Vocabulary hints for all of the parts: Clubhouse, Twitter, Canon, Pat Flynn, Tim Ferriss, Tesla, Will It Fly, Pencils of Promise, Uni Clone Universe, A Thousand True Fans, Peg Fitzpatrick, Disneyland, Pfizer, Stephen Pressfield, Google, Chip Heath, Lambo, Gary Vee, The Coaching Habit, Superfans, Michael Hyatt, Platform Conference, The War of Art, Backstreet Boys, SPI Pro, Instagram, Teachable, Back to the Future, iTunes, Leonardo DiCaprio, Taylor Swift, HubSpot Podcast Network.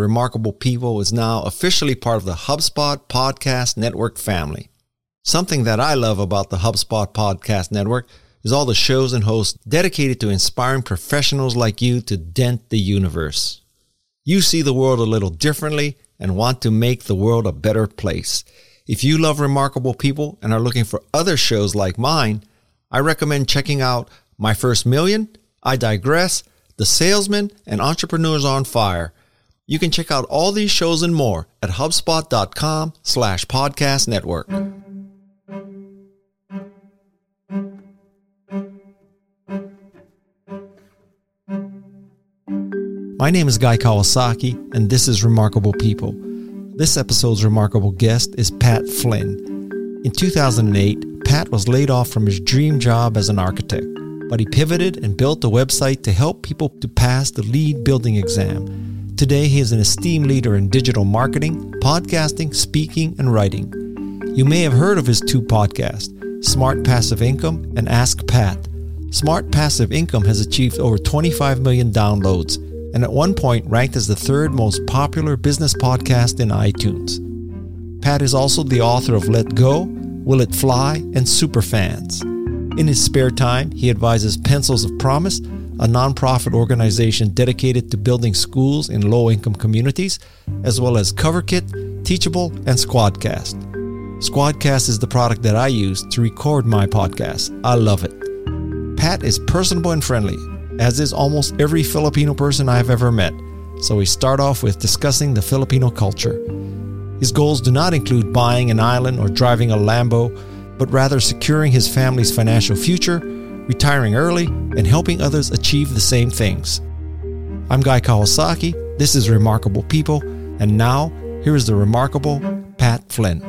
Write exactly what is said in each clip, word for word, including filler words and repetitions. Remarkable People is now officially part of the HubSpot Podcast Network family. Something that I love about the HubSpot Podcast Network is all the shows and hosts dedicated to inspiring professionals like you to dent the universe. You see the world a little differently and want to make the world a better place. If you love Remarkable People and are looking for other shows like mine, I recommend checking out My First Million, I Digress, The Salesman, and Entrepreneurs on Fire. You can check out all these shows and more at HubSpot.com slash podcast network. My name is Guy Kawasaki, and this is Remarkable People. This episode's remarkable guest is Pat Flynn. In two thousand eight, Pat was laid off from his dream job as an architect, but he pivoted and built a website to help people to pass the LEED building exam. Today, he is an esteemed leader in digital marketing, podcasting, speaking, and writing. You may have heard of his two podcasts, Smart Passive Income and Ask Pat. Smart Passive Income has achieved over twenty-five million downloads and at one point ranked as the third most popular business podcast in iTunes. Pat is also the author of Let Go, Will It Fly, and Superfans. In his spare time, he advises Pencils of Promise, a nonprofit organization dedicated to building schools in low-income communities, as well as CoverKit, Teachable, and Squadcast. Squadcast is the product that I use to record my podcast. I love it. Pat is personable and friendly, as is almost every Filipino person I've ever met. So we start off with discussing the Filipino culture. His goals do not include buying an island or driving a Lambo, but rather securing his family's financial future, retiring early, and helping others achieve the same things. I'm Guy Kawasaki, this is Remarkable People, and now, here is the remarkable Pat Flynn.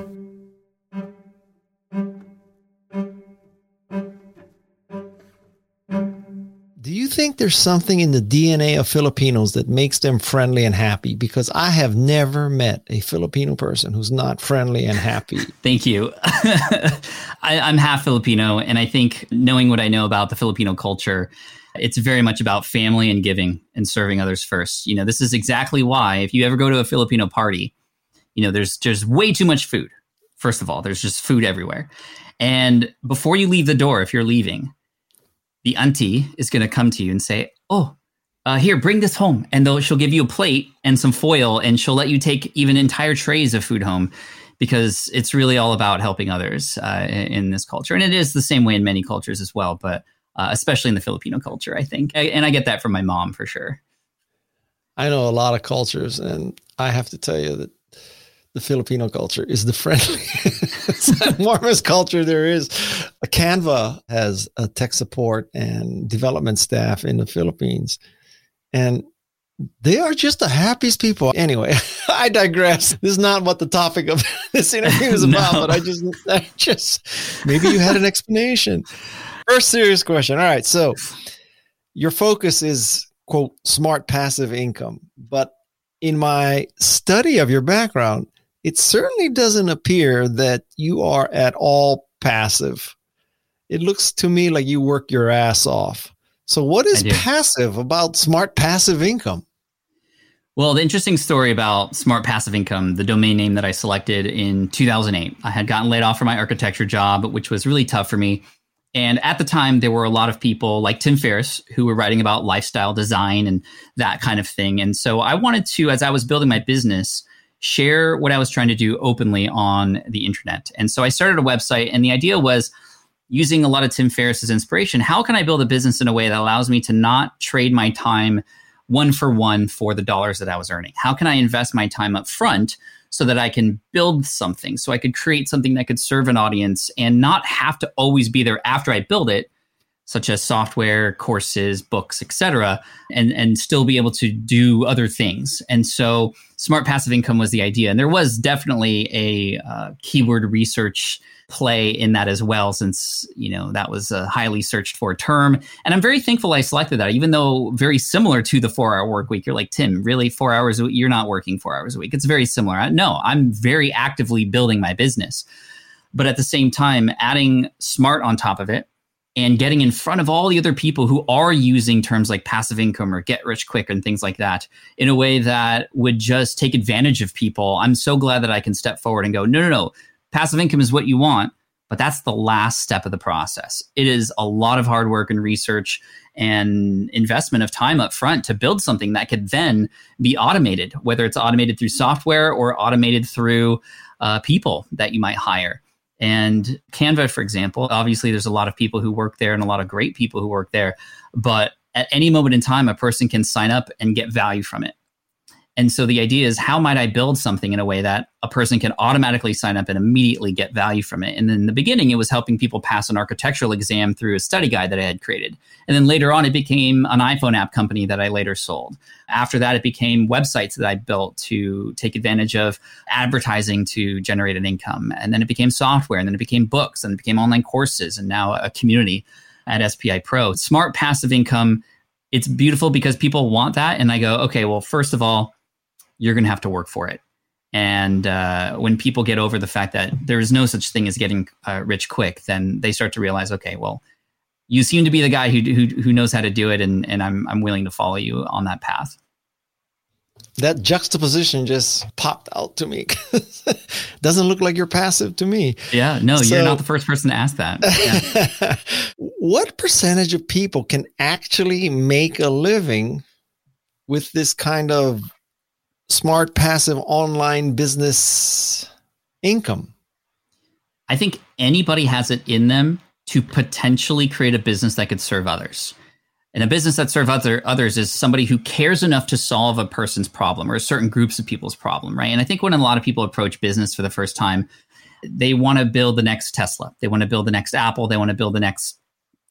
Do you think there's something in the D N A of Filipinos that makes them friendly and happy? Because I have never met a Filipino person who's not friendly and happy. Thank you. I, I'm half Filipino, and I think knowing what I know about the Filipino culture, it's very much about family and giving and serving others first. You know, this is exactly why if you ever go to a Filipino party, you know, there's there's way too much food. First of all, there's just food everywhere. And before you leave the door, if you're leaving, the auntie is going to come to you and say, oh, uh, here, bring this home. And though she'll give you a plate and some foil, and she'll let you take even entire trays of food home, because it's really all about helping others uh, in this culture. And it is the same way in many cultures as well, but uh, especially in the Filipino culture, I think. I, and I get that from my mom for sure. I know a lot of cultures, and I have to tell you that the Filipino culture is the friendliest, the warmest culture there is. Canva has a tech support and development staff in the Philippines, and they are just the happiest people. Anyway, I digress. This is not what the topic of this interview is about, no. but I just, I just, maybe you had an explanation. First serious question. All right. So your focus is, quote, smart passive income. But in my study of your background, it certainly doesn't appear that you are at all passive. It looks to me like you work your ass off. So what is passive about smart passive income? Well, the interesting story about smart passive income, the domain name that I selected in two thousand eight, I had gotten laid off from my architecture job, which was really tough for me. And at the time, there were a lot of people like Tim Ferriss who were writing about lifestyle design and that kind of thing. And so I wanted to, as I was building my business, share what I was trying to do openly on the internet. And so I started a website, and the idea was, using a lot of Tim Ferriss's inspiration, how can I build a business in a way that allows me to not trade my time one for one for the dollars that I was earning? How can I invest my time up front so that I can build something, so I could create something that could serve an audience and not have to always be there after I build it, such as software, courses, books, et cetera, and, and still be able to do other things. And so smart passive income was the idea. And there was definitely a uh, keyword research play in that as well, since, you know, that was a highly searched for term. And I'm very thankful I selected that, even though very similar to the four hour work week. You're like, Tim, really four hours? You're not working four hours a week. It's very similar. I, no, I'm very actively building my business. But at the same time, adding smart on top of it and getting in front of all the other people who are using terms like passive income or get rich quick and things like that in a way that would just take advantage of people. I'm so glad that I can step forward and go, no, no, no, passive income is what you want, but that's the last step of the process. It is a lot of hard work and research and investment of time up front to build something that could then be automated, whether it's automated through software or automated through uh, people that you might hire. And Canva, for example, obviously there's a lot of people who work there and a lot of great people who work there, but at any moment in time, a person can sign up and get value from it. And so the idea is, how might I build something in a way that a person can automatically sign up and immediately get value from it? And in the beginning, it was helping people pass an architectural exam through a study guide that I had created. And then later on, it became an iPhone app company that I later sold. After that, it became websites that I built to take advantage of advertising to generate an income. And then it became software, and then it became books, and it became online courses, and now a community at S P I Pro. Smart Passive Income, it's beautiful because people want that. And I go, okay, well, first of all, you're going to have to work for it. And uh, when people get over the fact that there is no such thing as getting uh, rich quick, then they start to realize, okay, well, you seem to be the guy who who, who knows how to do it, and, and I'm I'm willing to follow you on that path. That juxtaposition just popped out to me. Doesn't look like you're passive to me. Yeah, no, so, you're not the first person to ask that. Yeah. What percentage of people can actually make a living with this kind of smart, passive, online business income? I think anybody has it in them to potentially create a business that could serve others. And a business that serves other, others is somebody who cares enough to solve a person's problem or certain groups of people's problem, right? And I think when a lot of people approach business for the first time, they want to build the next Tesla. They want to build the next Apple. They want to build the next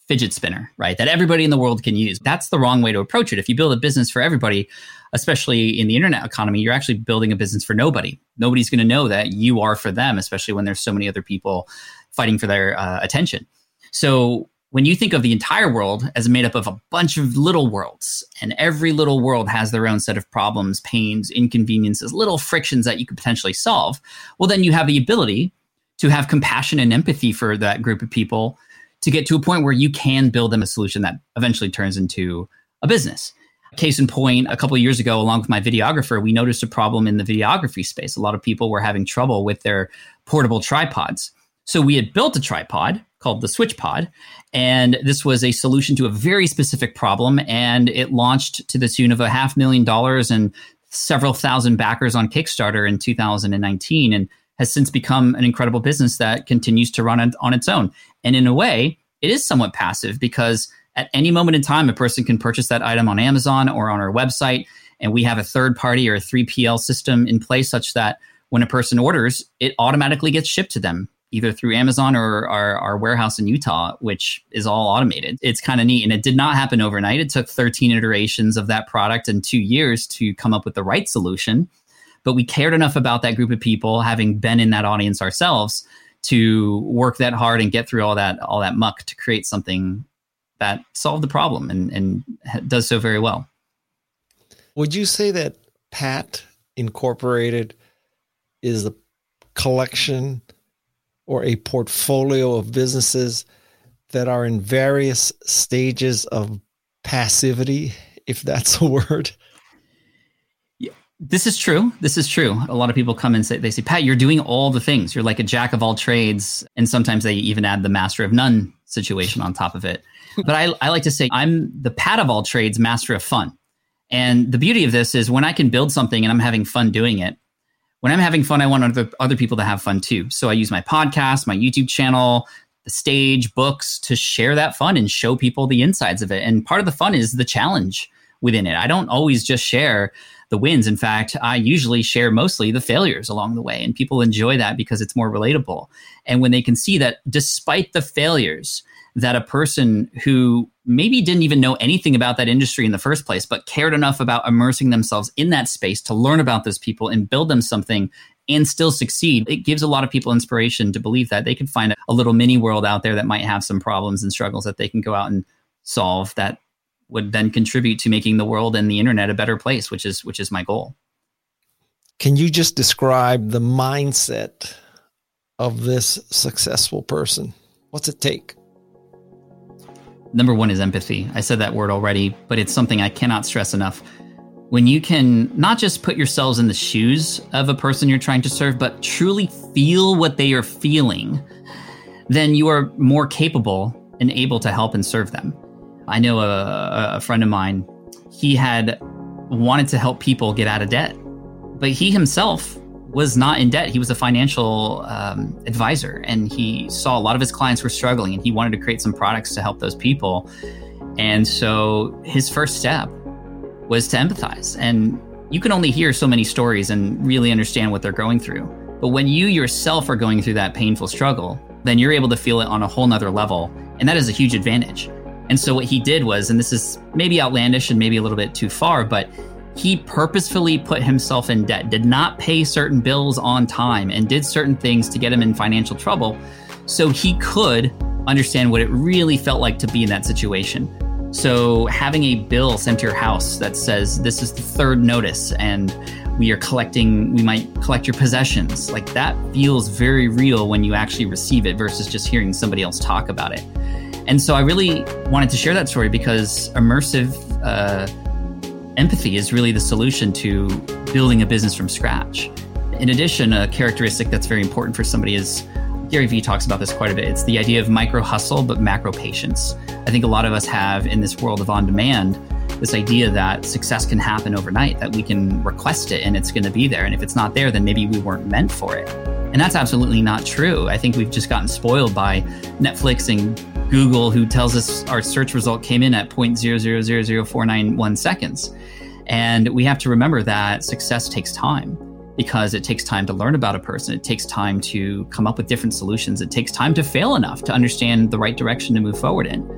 fidget spinner, right? That everybody in the world can use. That's the wrong way to approach it. If you build a business for everybody, especially in the internet economy, you're actually building a business for nobody. Nobody's going to know that you are for them, especially when there's so many other people fighting for their uh, attention. So when you think of the entire world as made up of a bunch of little worlds, and every little world has their own set of problems, pains, inconveniences, little frictions that you could potentially solve, well, then you have the ability to have compassion and empathy for that group of people to get to a point where you can build them a solution that eventually turns into a business. Case in point, a couple of years ago, along with my videographer, we noticed a problem in the videography space. A lot of people were having trouble with their portable tripods. So we had built a tripod called the SwitchPod, and this was a solution to a very specific problem, and it launched to the tune of a half million dollars and several thousand backers on Kickstarter in two thousand nineteen, and has since become an incredible business that continues to run on its own. And in a way, it is somewhat passive, because at any moment in time, a person can purchase that item on Amazon or on our website, and we have a third party or a three P L system in place such that when a person orders, it automatically gets shipped to them, either through Amazon or our, our warehouse in Utah, which is all automated. It's kind of neat, and it did not happen overnight. It took thirteen iterations of that product and two years to come up with the right solution. But we cared enough about that group of people, having been in that audience ourselves, to work that hard and get through all that all that muck to create something that solved the problem and, and does so very well. Would you say that Pat Incorporated is a collection or a portfolio of businesses that are in various stages of passivity, if that's a word? This is true. This is true. A lot of people come and say, they say, Pat, you're doing all the things. You're like a jack of all trades. And sometimes they even add the master of none situation on top of it. But I, I like to say I'm the Pat of all trades, master of fun. And the beauty of this is when I can build something and I'm having fun doing it, when I'm having fun, I want other, other people to have fun too. So I use my podcast, my YouTube channel, the stage, books to share that fun and show people the insides of it. And part of the fun is the challenge within it. I don't always just share the wins. In fact, I usually share mostly the failures along the way, and people enjoy that because it's more relatable. And when they can see that despite the failures, that a person who maybe didn't even know anything about that industry in the first place, but cared enough about immersing themselves in that space to learn about those people and build them something and still succeed, it gives a lot of people inspiration to believe that they can find a little mini world out there that might have some problems and struggles that they can go out and solve that would then contribute to making the world and the internet a better place, which is which is my goal. Can you just describe the mindset of this successful person? What's it take? Number one is empathy. I said that word already, but it's something I cannot stress enough. When you can not just put yourselves in the shoes of a person you're trying to serve, but truly feel what they are feeling, then you are more capable and able to help and serve them. I know a, a friend of mine, he had wanted to help people get out of debt, but he himself was not in debt. He was a financial um, advisor, and he saw a lot of his clients were struggling, and he wanted to create some products to help those people. And so his first step was to empathize. And you can only hear so many stories and really understand what they're going through. But when you yourself are going through that painful struggle, then you're able to feel it on a whole nother level. And that is a huge advantage. And so what he did was, and this is maybe outlandish and maybe a little bit too far, but he purposefully put himself in debt, did not pay certain bills on time, and did certain things to get him in financial trouble so he could understand what it really felt like to be in that situation. So having a bill sent to your house that says, this is the third notice and we are collecting, we might collect your possessions. Like, that feels very real when you actually receive it versus just hearing somebody else talk about it. And so I really wanted to share that story because immersive uh, empathy is really the solution to building a business from scratch. In addition, a characteristic that's very important for somebody is, Gary Vee talks about this quite a bit. It's the idea of micro hustle, but macro patience. I think a lot of us have, in this world of on demand, this idea that success can happen overnight, that we can request it and it's going to be there. And if it's not there, then maybe we weren't meant for it. And that's absolutely not true. I think we've just gotten spoiled by Netflix and Google, who tells us our search result came in at zero point zero zero zero zero four nine one seconds. And we have to remember that success takes time, because it takes time to learn about a person. It takes time to come up with different solutions. It takes time to fail enough to understand the right direction to move forward in.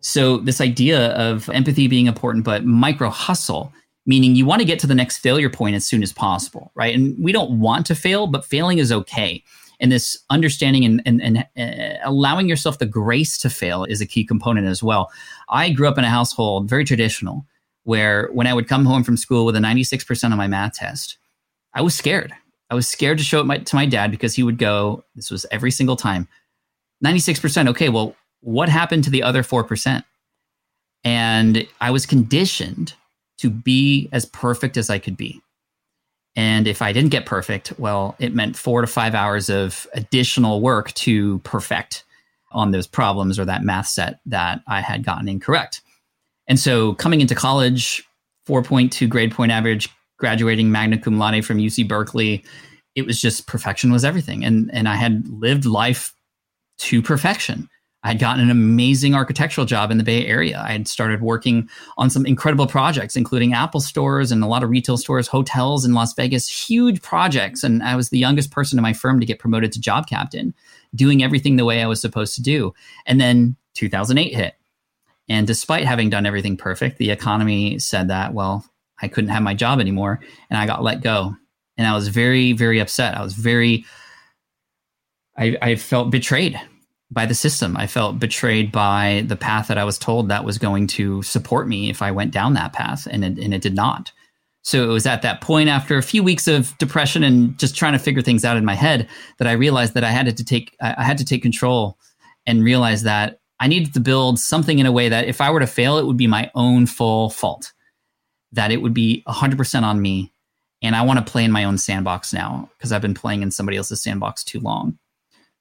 So this idea of empathy being important, but micro hustle, meaning you want to get to the next failure point as soon as possible, right? And we don't want to fail, but failing is okay. And this understanding and, and, and uh, allowing yourself the grace to fail is a key component as well. I grew up in a household, very traditional, where when I would come home from school with a ninety-six percent on my math test, I was scared. I was scared to show it my, to my dad, because he would go, this was every single time, ninety-six percent, okay, well, what happened to the other four percent? And I was conditioned to be as perfect as I could be. And if I didn't get perfect, well, it meant four to five hours of additional work to perfect on those problems or that math set that I had gotten incorrect. And so coming into college, four point two grade point average, graduating magna cum laude from U C Berkeley, it was just, perfection was everything. And, and I had lived life to perfection. I had gotten an amazing architectural job in the Bay Area. I had started working on some incredible projects, including Apple stores and a lot of retail stores, hotels in Las Vegas, huge projects. And I was the youngest person in my firm to get promoted to job captain, doing everything the way I was supposed to do. And then two thousand eight hit. And despite having done everything perfect, the economy said that, well, I couldn't have my job anymore. And I got let go. And I was very, very upset. I was very, I, I felt betrayed by the system. I felt betrayed by the path that I was told that was going to support me if I went down that path, and it, and it did not. So it was at that point, after a few weeks of depression and just trying to figure things out in my head, that I realized that I had to take I had to take control and realize that I needed to build something in a way that if I were to fail, it would be my own full fault, that it would be one hundred percent on me. And I want to play in my own sandbox now, because I've been playing in somebody else's sandbox too long.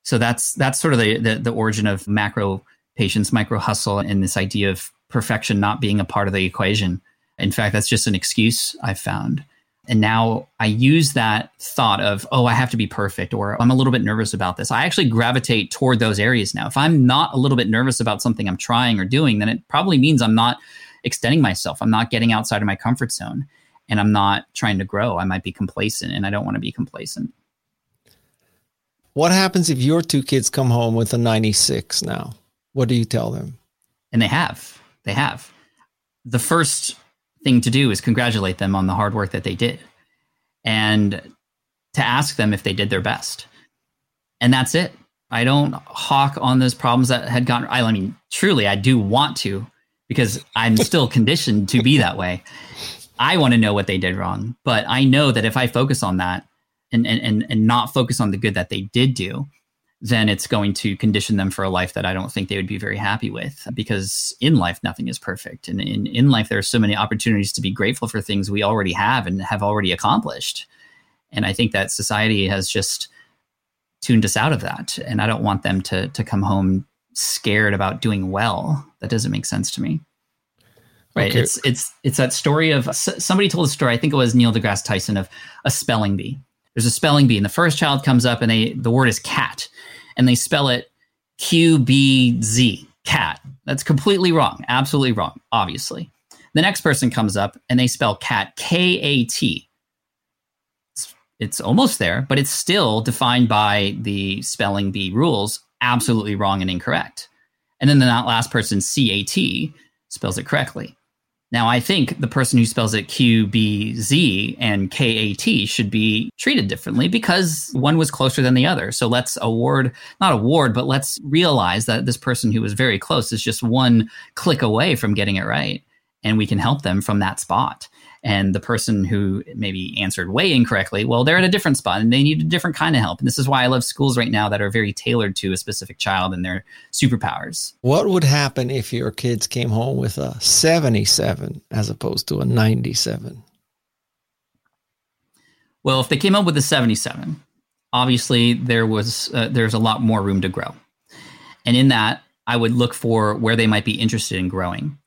So that's that's sort of the, the the origin of macro patience, micro hustle, and this idea of perfection not being a part of the equation. In fact, that's just an excuse I've found. And now I use that thought of, oh, I have to be perfect, or I'm a little bit nervous about this. I actually gravitate toward those areas now. If I'm not a little bit nervous about something I'm trying or doing, then it probably means I'm not extending myself. I'm not getting outside of my comfort zone, and I'm not trying to grow. I might be complacent, and I don't want to be complacent. What happens if your two kids come home with a ninety-six now? What do you tell them? And they have. They have. The first thing to do is congratulate them on the hard work that they did, and to ask them if they did their best. And that's it. I don't hawk on those problems that had gotten... I mean, truly, I do want to, because I'm still conditioned to be that way. I want to know what they did wrong, but I know that if I focus on that and, and, and not focus on the good that they did do, then it's going to condition them for a life that I don't think they would be very happy with, because in life, nothing is perfect. And in, in life, there are so many opportunities to be grateful for things we already have and have already accomplished. And I think that society has just tuned us out of that. And I don't want them to, to come home scared about doing well. That doesn't make sense to me. Right. Okay. It's it's it's that story of somebody told a story. I think it was Neil deGrasse Tyson, of a spelling bee. There's a spelling bee, and the first child comes up, and they the word is cat, and they spell it Q B Z, cat. That's completely wrong, absolutely wrong, obviously. The next person comes up, and they spell cat K A T. It's, it's almost there, but it's still defined by the spelling bee rules, absolutely wrong and incorrect. And then the last person, C A T, spells it correctly. Now, I think the person who spells it Q B Z and K A T should be treated differently because one was closer than the other. So let's award, not award, but let's realize that this person who was very close is just one click away from getting it right. And we can help them from that spot. And the person who maybe answered way incorrectly, well, they're at a different spot and they need a different kind of help. And this is why I love schools right now that are very tailored to a specific child and their superpowers. What would happen if your kids came home with a seventy-seven as opposed to a ninety-seven? Well, if they came up with a seventy-seven, obviously there was uh, there's a lot more room to grow. And in that, I would look for where they might be interested in growing.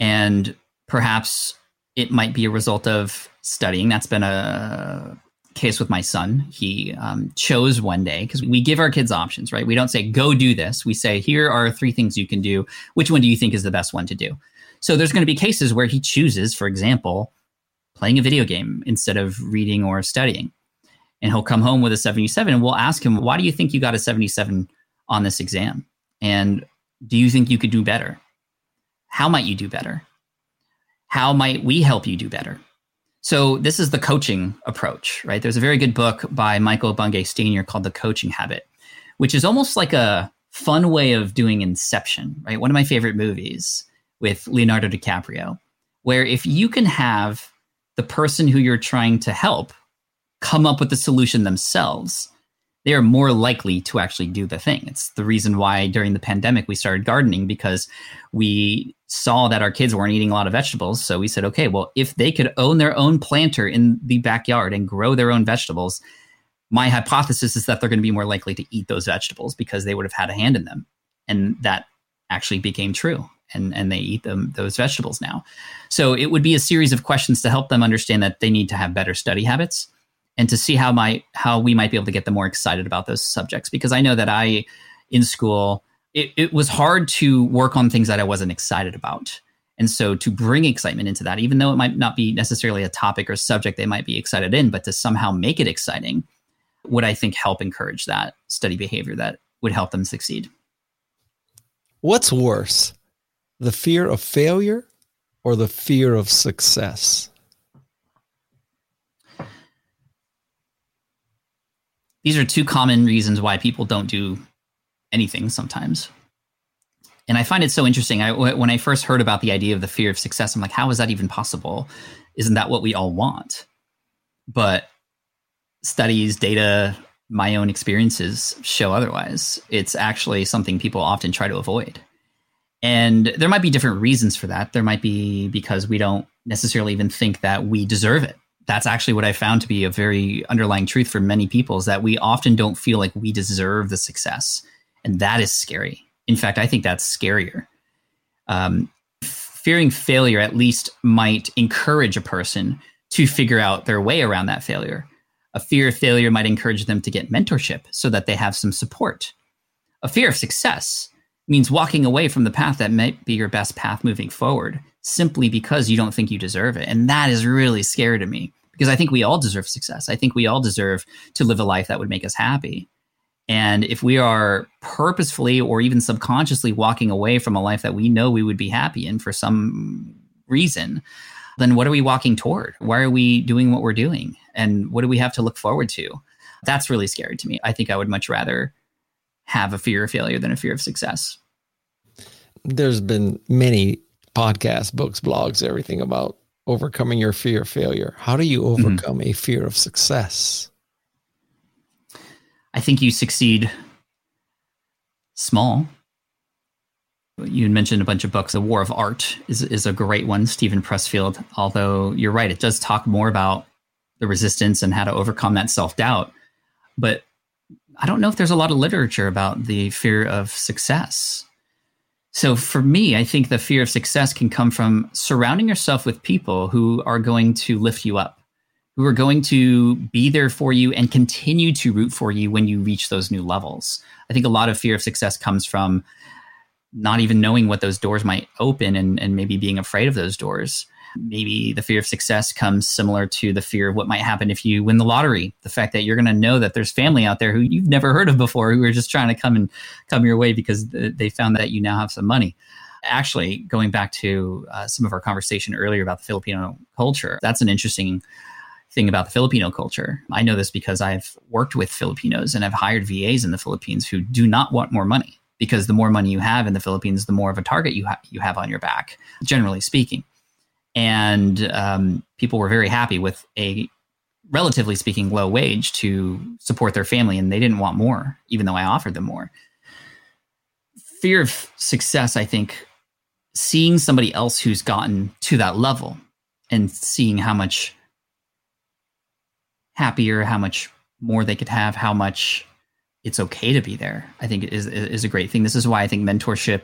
And perhaps it might be a result of studying. That's been a case with my son. He um, chose one day, because we give our kids options, right? We don't say, go do this. We say, here are three things you can do. Which one do you think is the best one to do? So there's going to be cases where he chooses, for example, playing a video game instead of reading or studying. And he'll come home with a seventy-seven, and we'll ask him, why do you think you got a seventy-seven on this exam? And do you think you could do better? How might you do better? How might we help you do better? So this is the coaching approach, right? There's a very good book by Michael Bungay Senior called The Coaching Habit, which is almost like a fun way of doing Inception, right? One of my favorite movies with Leonardo DiCaprio, where if you can have the person who you're trying to help come up with the solution themselves, they are more likely to actually do the thing. It's the reason why during the pandemic we started gardening, because we saw that our kids weren't eating a lot of vegetables. So we said, okay, well, if they could own their own planter in the backyard and grow their own vegetables, my hypothesis is that they're going to be more likely to eat those vegetables because they would have had a hand in them. And that actually became true. And, and they eat them, those vegetables now. So it would be a series of questions to help them understand that they need to have better study habits, and to see how my how we might be able to get them more excited about those subjects. Because I know that I, in school, it, it was hard to work on things that I wasn't excited about. And so to bring excitement into that, even though it might not be necessarily a topic or subject they might be excited in, but to somehow make it exciting, would I think help encourage that study behavior that would help them succeed. What's worse, the fear of failure or the fear of success? These are two common reasons why people don't do anything sometimes. And I find it so interesting. I, when I first heard about the idea of the fear of success, I'm like, how is that even possible? Isn't that what we all want? But studies, data, my own experiences show otherwise. It's actually something people often try to avoid. And there might be different reasons for that. There might be because we don't necessarily even think that we deserve it. That's actually what I found to be a very underlying truth for many people, is that we often don't feel like we deserve the success. And that is scary. In fact, I think that's scarier. Um, fearing failure at least might encourage a person to figure out their way around that failure. A fear of failure might encourage them to get mentorship so that they have some support. A fear of success means walking away from the path that might be your best path moving forward, simply because you don't think you deserve it. And that is really scary to me, because I think we all deserve success. I think we all deserve to live a life that would make us happy. And if we are purposefully or even subconsciously walking away from a life that we know we would be happy in for some reason, then what are we walking toward? Why are we doing what we're doing? And what do we have to look forward to? That's really scary to me. I think I would much rather have a fear of failure than a fear of success. There's been many podcasts, books, blogs, everything about overcoming your fear of failure. How do you overcome mm-hmm. a fear of success? I think you succeed small. You mentioned a bunch of books. The War of Art is, is a great one, Stephen Pressfield. Although you're right, it does talk more about the resistance and how to overcome that self-doubt. But I don't know if there's a lot of literature about the fear of success. So for me, I think the fear of success can come from surrounding yourself with people who are going to lift you up, who are going to be there for you and continue to root for you when you reach those new levels. I think a lot of fear of success comes from not even knowing what those doors might open and, and maybe being afraid of those doors. Maybe the fear of success comes similar to the fear of what might happen if you win the lottery. The fact that you're going to know that there's family out there who you've never heard of before, who are just trying to come and come your way because they found that you now have some money. Actually, going back to uh, some of our conversation earlier about the Filipino culture, that's an interesting thing about the Filipino culture. I know this because I've worked with Filipinos and I've hired V As in the Philippines who do not want more money, because the more money you have in the Philippines, the more of a target you, ha- you have on your back, generally speaking. And um, people were very happy with a, relatively speaking, low wage to support their family. And they didn't want more, even though I offered them more. Fear of success, I think, seeing somebody else who's gotten to that level and seeing how much happier, how much more they could have, how much it's okay to be there, I think is is a great thing. This is why I think mentorship,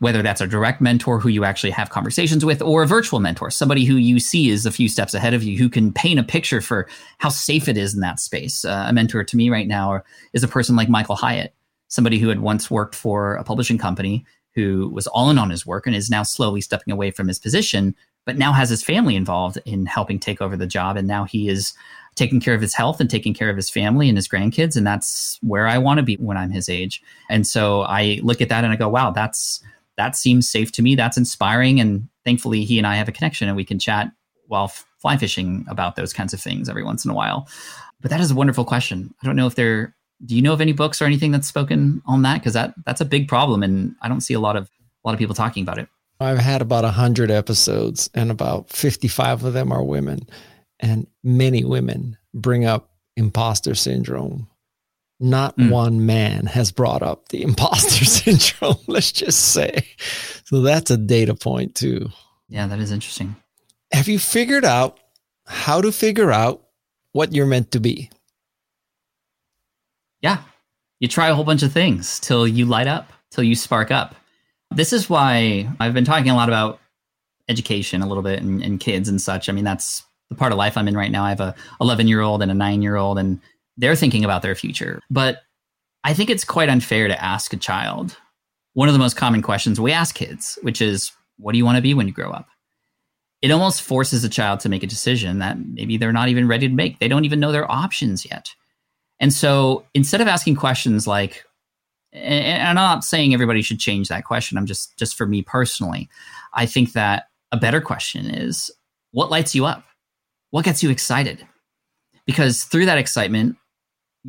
whether that's a direct mentor who you actually have conversations with or a virtual mentor, somebody who you see is a few steps ahead of you, who can paint a picture for how safe it is in that space. Uh, a mentor to me right now is a person like Michael Hyatt, somebody who had once worked for a publishing company who was all in on his work and is now slowly stepping away from his position, but now has his family involved in helping take over the job. And now he is taking care of his health and taking care of his family and his grandkids. And that's where I want to be when I'm his age. And so I look at that and I go, wow, that's... that seems safe to me. That's inspiring. And thankfully, he and I have a connection and we can chat while fly fishing about those kinds of things every once in a while. But that is a wonderful question. I don't know if there, do you know of any books or anything that's spoken on that? Because that, that's a big problem. And I don't see a lot of, a lot of people talking about it. I've had about one hundred episodes and about fifty-five of them are women. And many women bring up imposter syndrome. Not mm. one man has brought up the imposter syndrome, let's just say. So that's a data point too. Yeah, that is interesting. Have you figured out how to figure out what you're meant to be? Yeah. You try a whole bunch of things till you light up, till you spark up. This is why I've been talking a lot about education a little bit and, and kids and such. I mean, that's the part of life I'm in right now. I have a eleven-year-old and a nine-year-old, and they're thinking about their future. But I think it's quite unfair to ask a child one of the most common questions we ask kids, which is, what do you want to be when you grow up? It almost forces a child to make a decision that maybe they're not even ready to make. They don't even know their options yet. And so instead of asking questions like, and I'm not saying everybody should change that question. I'm just, just for me personally, I think that a better question is, what lights you up? What gets you excited? Because through that excitement,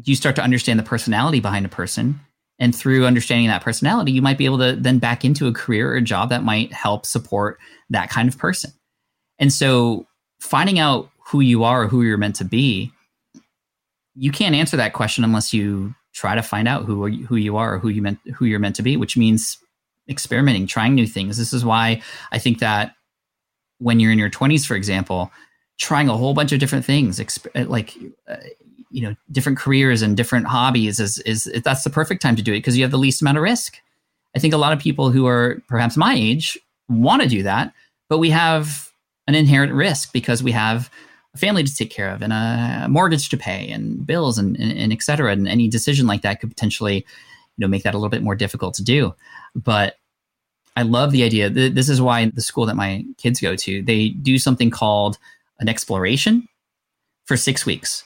you start to understand the personality behind a person. And through understanding that personality, you might be able to then back into a career or a job that might help support that kind of person. And so finding out who you are or who you're meant to be, you can't answer that question unless you try to find out who, are you, who you are or who, you meant, who you're meant to be, which means experimenting, trying new things. This is why I think that when you're in your twenties, for example, trying a whole bunch of different things, exp- like... Uh, you know, different careers and different hobbies is, is, is that's the perfect time to do it because you have the least amount of risk. I think a lot of people who are perhaps my age want to do that, but we have an inherent risk because we have a family to take care of and a mortgage to pay and bills and, and, and et cetera. And any decision like that could potentially, you know, make that a little bit more difficult to do. But I love the idea. This is why the school that my kids go to, they do something called an exploration for six weeks.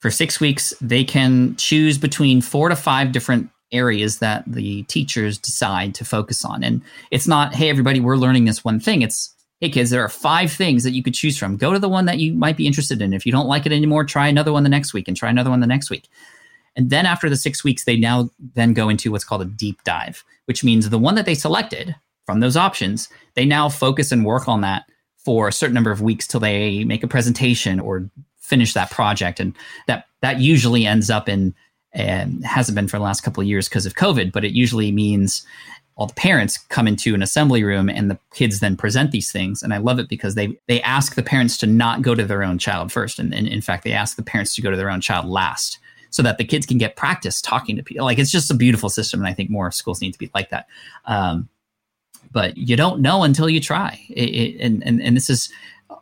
For six weeks, they can choose between four to five different areas that the teachers decide to focus on. And it's not, hey, everybody, we're learning this one thing. It's, hey, kids, there are five things that you could choose from. Go to the one that you might be interested in. If you don't like it anymore, try another one the next week and try another one the next week. And then after the six weeks, they now then go into what's called a deep dive, which means the one that they selected from those options. They now focus and work on that for a certain number of weeks till they make a presentation or finish that project. And that that usually ends up in, and hasn't been for the last couple of years because of COVID, but it usually means all the parents come into an assembly room and the kids then present these things. And I love it because they they ask the parents to not go to their own child first. And, and in fact, they ask the parents to go to their own child last so that the kids can get practice talking to people. Like, it's just a beautiful system. And I think more schools need to be like that. Um, but you don't know until you try. It, it, and, and, and this is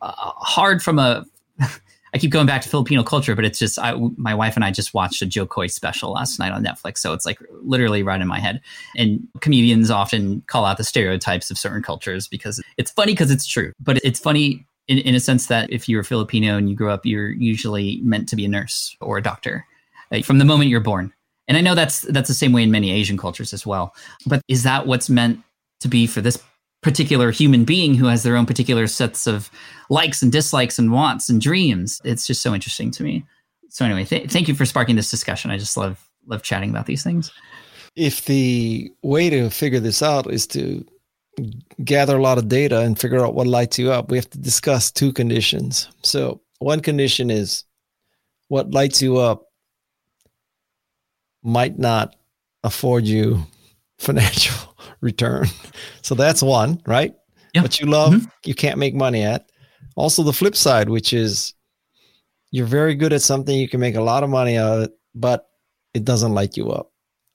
uh, hard from a... I keep going back to Filipino culture, but it's just, I, my wife and I just watched a Joe Coy special last night on Netflix. So it's like literally right in my head. And comedians often call out the stereotypes of certain cultures because it's funny because it's true. But it's funny in, in a sense that if you're Filipino and you grow up, you're usually meant to be a nurse or a doctor like, from the moment you're born. And I know that's that's the same way in many Asian cultures as well. But is that what's meant to be for this particular human being who has their own particular sets of likes and dislikes and wants and dreams? It's just so interesting to me. So anyway, th- thank you for sparking this discussion. I just love, love chatting about these things. If the way to figure this out is to gather a lot of data and figure out what lights you up, we have to discuss two conditions. So one condition is what lights you up might not afford you financial return. So that's one, right? Yeah. What you love, mm-hmm. you can't make money at. Also the flip side, which is you're very good at something, you can make a lot of money out of it, but it doesn't light you up.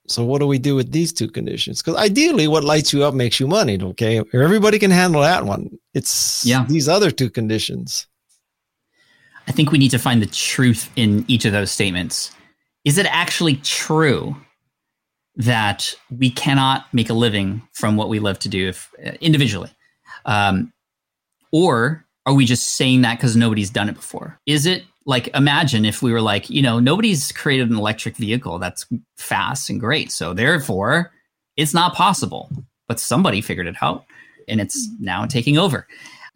So what do we do with these two conditions? Because ideally what lights you up makes you money, okay? Everybody can handle that one. It's yeah. these other two conditions. I think we need to find the truth in each of those statements. Is it actually true that we cannot make a living from what we love to do if, uh, individually? Um, or are we just saying that because nobody's done it before? Is it like, imagine if we were like, you know, nobody's created an electric vehicle that's fast and great. So therefore, it's not possible. But somebody figured it out and it's now taking over.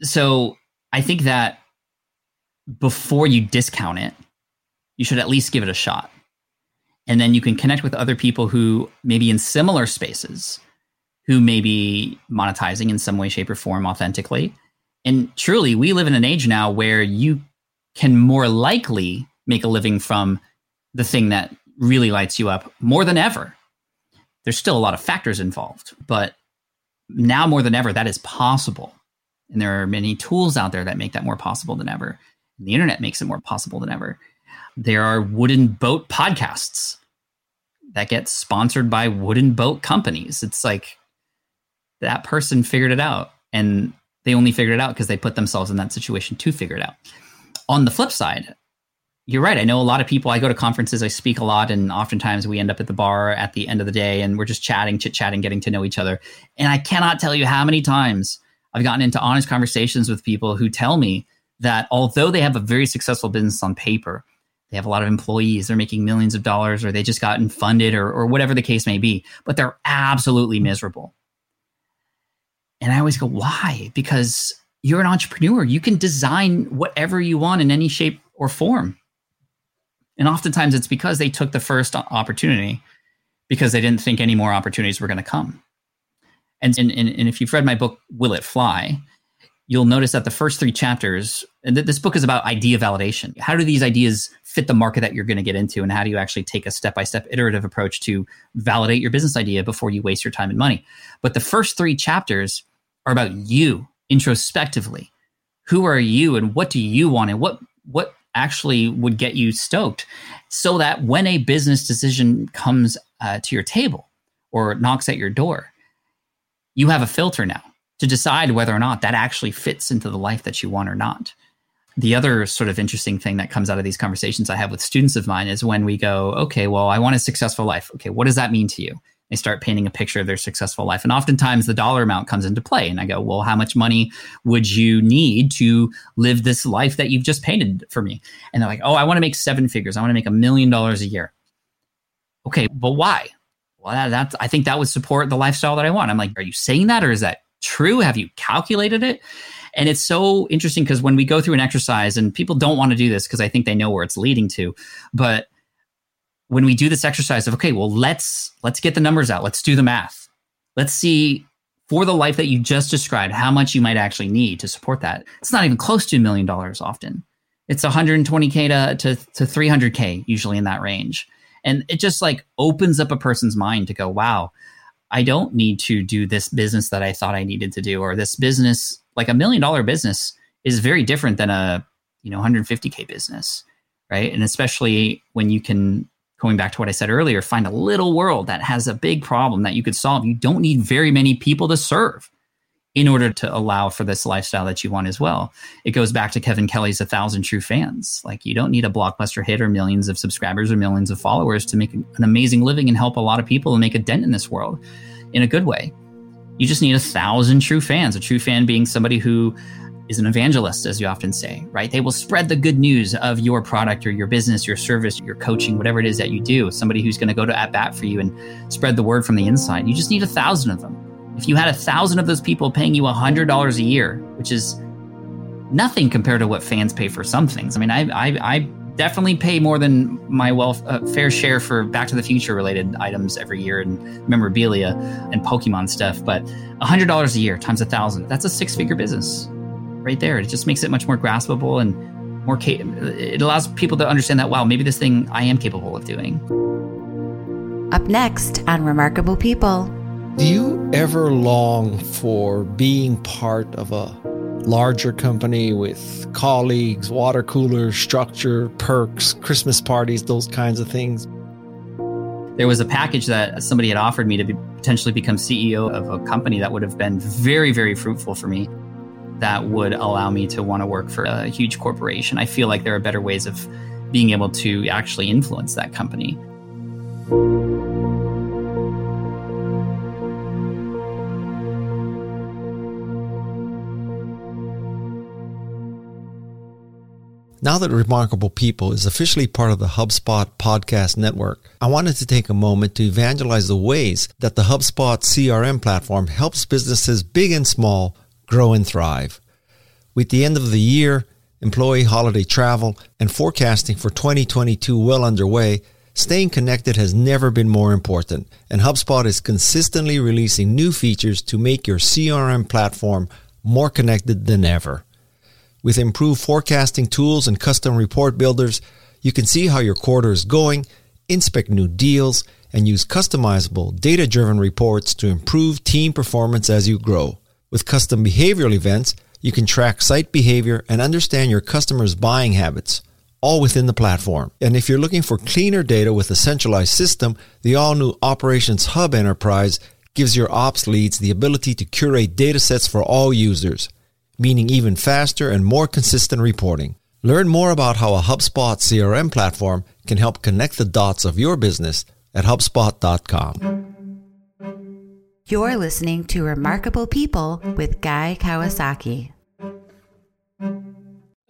So I think that before you discount it, you should at least give it a shot. And then you can connect with other people who may be in similar spaces, who may be monetizing in some way, shape, or form authentically. And truly, we live in an age now where you can more likely make a living from the thing that really lights you up more than ever. There's still a lot of factors involved, but now more than ever, that is possible. And there are many tools out there that make that more possible than ever. And the internet makes it more possible than ever. There are wooden boat podcasts that get sponsored by wooden boat companies. It's like that person figured it out, and they only figured it out because they put themselves in that situation to figure it out. On the flip side, you're right. I know a lot of people, I go to conferences, I speak a lot, and oftentimes we end up at the bar at the end of the day and we're just chatting, chit-chatting, getting to know each other. And I cannot tell you how many times I've gotten into honest conversations with people who tell me that although they have a very successful business on paper, they have a lot of employees, they're making millions of dollars, or they just gotten funded, or, or whatever the case may be, but they're absolutely miserable. And I always go, why? Because you're an entrepreneur. You can design whatever you want in any shape or form. And oftentimes it's because they took the first opportunity because they didn't think any more opportunities were going to come. And, and, and if you've read my book, Will It Fly?, you'll notice that the first three chapters, and th- this book is about idea validation. How do these ideas fit the market that you're going to get into? And how do you actually take a step-by-step iterative approach to validate your business idea before you waste your time and money? But the first three chapters are about you introspectively. Who are you and what do you want? And what, what actually would get you stoked so that when a business decision comes uh, to your table or knocks at your door, you have a filter now to decide whether or not that actually fits into the life that you want or not. The other sort of interesting thing that comes out of these conversations I have with students of mine is when we go, okay, well, I want a successful life. Okay, what does that mean to you? They start painting a picture of their successful life. And oftentimes the dollar amount comes into play. And I go, well, how much money would you need to live this life that you've just painted for me? And they're like, oh, I want to make seven figures. I want to make a million dollars a year. Okay, but why? Well, that, that's, I think that would support the lifestyle that I want. I'm like, are you saying that, or is that true? Have you calculated it? And it's so interesting because when we go through an exercise, and people don't want to do this because I think they know where it's leading to, but when we do this exercise of, okay, well, let's let's get the numbers out. Let's do the math. Let's see for the life that you just described, how much you might actually need to support that. It's not even close to a million dollars often. It's one hundred twenty K to, to, to three hundred K usually in that range. And it just like opens up a person's mind to go, wow, I don't need to do this business that I thought I needed to do, or this business, like a million dollar business is very different than a, you know, one hundred fifty K business, right? And especially when you can, going back to what I said earlier, find a little world that has a big problem that you could solve. You don't need very many people to serve in order to allow for this lifestyle that you want as well. It goes back to Kevin Kelly's A Thousand True Fans. Like, you don't need a blockbuster hit or millions of subscribers or millions of followers to make an amazing living and help a lot of people and make a dent in this world in a good way. You just need a thousand true fans, a true fan being somebody who is an evangelist, as you often say, right? They will spread the good news of your product or your business, your service, your coaching, whatever it is that you do. Somebody who's going to go to at bat for you and spread the word from the inside. You just need a thousand of them. If you had a thousand of those people paying you one hundred dollars a year, which is nothing compared to what fans pay for some things. I mean, I I, I definitely pay more than my well uh, fair share for Back to the Future related items every year and memorabilia and Pokemon stuff. But one hundred dollars a year times a thousand, that's a six-figure business right there. It just makes it much more graspable and more. Ca- it allows people to understand that, wow, maybe this thing I am capable of doing. Up next on Remarkable People. Do you ever long for being part of a larger company with colleagues, water coolers, structure, perks, Christmas parties, those kinds of things? There was a package that somebody had offered me to be, potentially become C E O of a company that would have been very, very fruitful for me, that would allow me to want to work for a huge corporation. I feel like there are better ways of being able to actually influence that company. Now that Remarkable People is officially part of the HubSpot Podcast Network, I wanted to take a moment to evangelize the ways that the HubSpot C R M platform helps businesses big and small grow and thrive. With the end of the year, employee holiday travel, and forecasting for twenty twenty-two well underway, staying connected has never been more important, and HubSpot is consistently releasing new features to make your C R M platform more connected than ever. With improved forecasting tools and custom report builders, you can see how your quarter is going, inspect new deals, and use customizable, data-driven reports to improve team performance as you grow. With custom behavioral events, you can track site behavior and understand your customers' buying habits, all within the platform. And if you're looking for cleaner data with a centralized system, the all-new Operations Hub Enterprise gives your ops leads the ability to curate datasets for all users, meaning even faster and more consistent reporting. Learn more about how a HubSpot C R M platform can help connect the dots of your business at HubSpot dot com. You're listening to Remarkable People with Guy Kawasaki.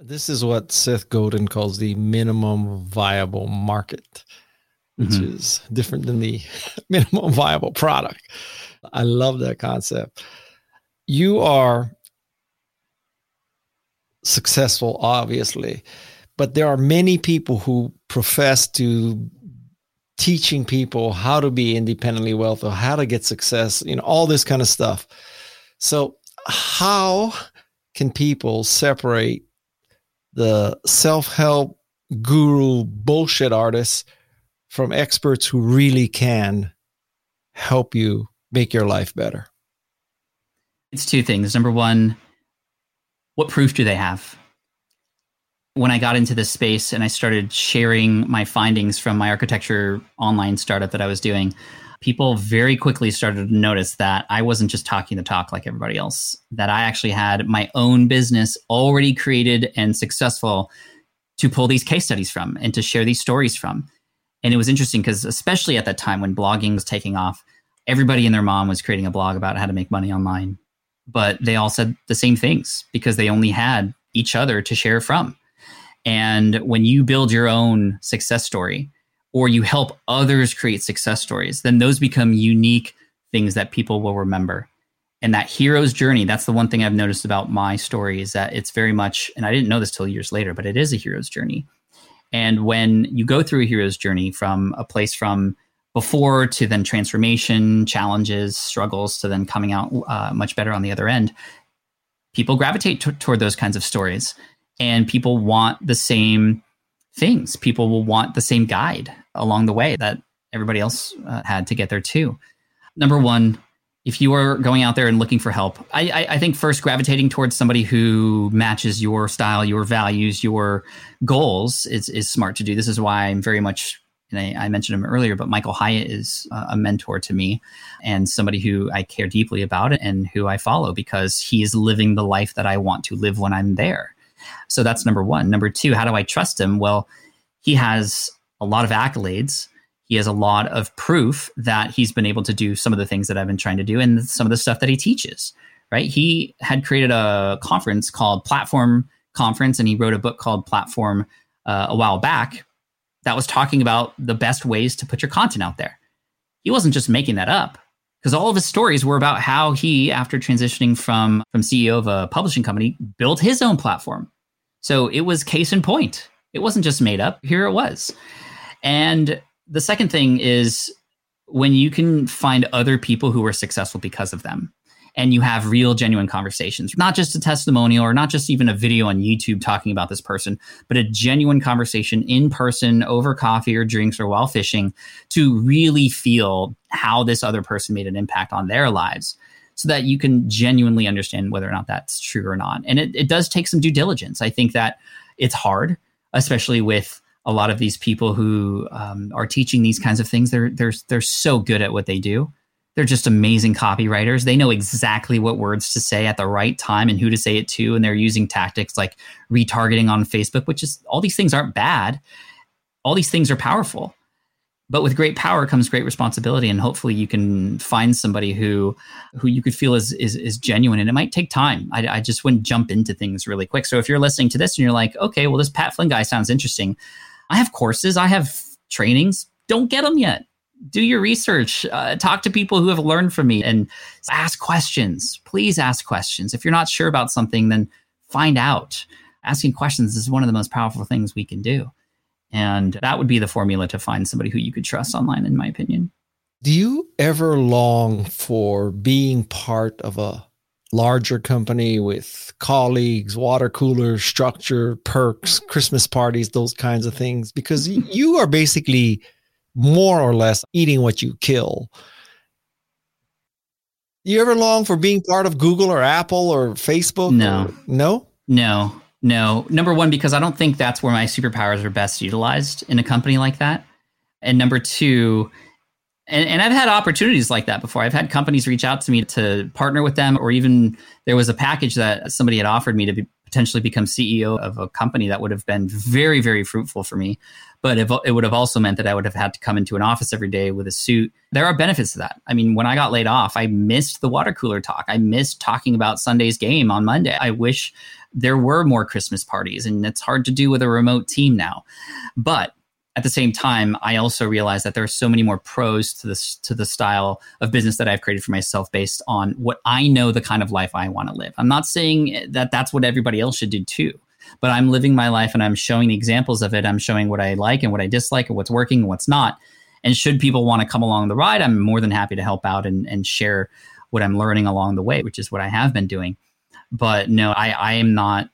This is what Seth Godin calls the minimum viable market, which mm-hmm. is different than the minimum viable product. I love that concept. You are successful, obviously, but there are many people who profess to teaching people how to be independently wealthy, how to get success, you know, all this kind of stuff. So how can people separate the self-help guru bullshit artists from experts who really can help you make your life better? It's two things. Number one, what proof do they have? When I got into this space and I started sharing my findings from my architecture online startup that I was doing, people very quickly started to notice that I wasn't just talking the talk like everybody else, that I actually had my own business already created and successful to pull these case studies from and to share these stories from. And it was interesting because especially at that time when blogging was taking off, everybody and their mom was creating a blog about how to make money online. But they all said the same things because they only had each other to share from. And when you build your own success story or you help others create success stories, then those become unique things that people will remember. And that hero's journey, that's the one thing I've noticed about my story is that it's very much, and I didn't know this till years later, but it is a hero's journey. And when you go through a hero's journey from a place from before to then transformation, challenges, struggles, to then coming out uh, much better on the other end. People gravitate t- toward those kinds of stories, and people want the same things. People will want the same guide along the way that everybody else uh, had to get there too. Number one, if you are going out there and looking for help, I, I, I think first gravitating towards somebody who matches your style, your values, your goals is, is smart to do. This is why I'm very much, and I, I mentioned him earlier, but Michael Hyatt is a mentor to me and somebody who I care deeply about and who I follow because he is living the life that I want to live when I'm there. So that's number one. Number two, how do I trust him? Well, he has a lot of accolades. He has a lot of proof that he's been able to do some of the things that I've been trying to do and some of the stuff that he teaches, right? He had created a conference called Platform Conference, and he wrote a book called Platform uh, a while back that was talking about the best ways to put your content out there. He wasn't just making that up, because all of his stories were about how he, after transitioning from, from C E O of a publishing company, built his own platform. So it was case in point. It wasn't just made up. Here it was. And the second thing is when you can find other people who are successful because of them and you have real, genuine conversations, not just a testimonial or not just even a video on YouTube talking about this person, but a genuine conversation in person over coffee or drinks or while fishing to really feel how this other person made an impact on their lives so that you can genuinely understand whether or not that's true or not. And it, it does take some due diligence. I think that it's hard, especially with a lot of these people who um, are teaching these kinds of things. They're they're they're so good at what they do. They're just amazing copywriters. They know exactly what words to say at the right time and who to say it to. And they're using tactics like retargeting on Facebook, which is, all these things aren't bad. All these things are powerful. But with great power comes great responsibility. And hopefully you can find somebody who who you could feel is is, is genuine. And it might take time. I, I just wouldn't jump into things really quick. So if you're listening to this and you're like, okay, well, this Pat Flynn guy sounds interesting. I have courses. I have trainings. Don't get them yet. Do your research. Uh, talk to people who have learned from me and ask questions. Please ask questions. If you're not sure about something, then find out. Asking questions is one of the most powerful things we can do. And that would be the formula to find somebody who you could trust online, in my opinion. Do you ever long for being part of a larger company with colleagues, water coolers, structure, perks, Christmas parties, those kinds of things? Because you are basically more or less eating what you kill. You ever long for being part of Google or Apple or Facebook? No. Or, no? No, no. Number one, because I don't think that's where my superpowers are best utilized in a company like that. And number two, And, and I've had opportunities like that before. I've had companies reach out to me to partner with them, or even there was a package that somebody had offered me to be, potentially become C E O of a company that would have been very, very fruitful for me. But it, it would have also meant that I would have had to come into an office every day with a suit. There are benefits to that. I mean, when I got laid off, I missed the water cooler talk. I missed talking about Sunday's game on Monday. I wish there were more Christmas parties, and it's hard to do with a remote team now. But at the same time, I also realized that there are so many more pros to this, to the style of business that I've created for myself based on what I know, the kind of life I want to live. I'm not saying that that's what everybody else should do too, but I'm living my life and I'm showing examples of it. I'm showing what I like and what I dislike and what's working and what's not. And should people want to come along the ride, I'm more than happy to help out and, and share what I'm learning along the way, which is what I have been doing. But no, I, I am not,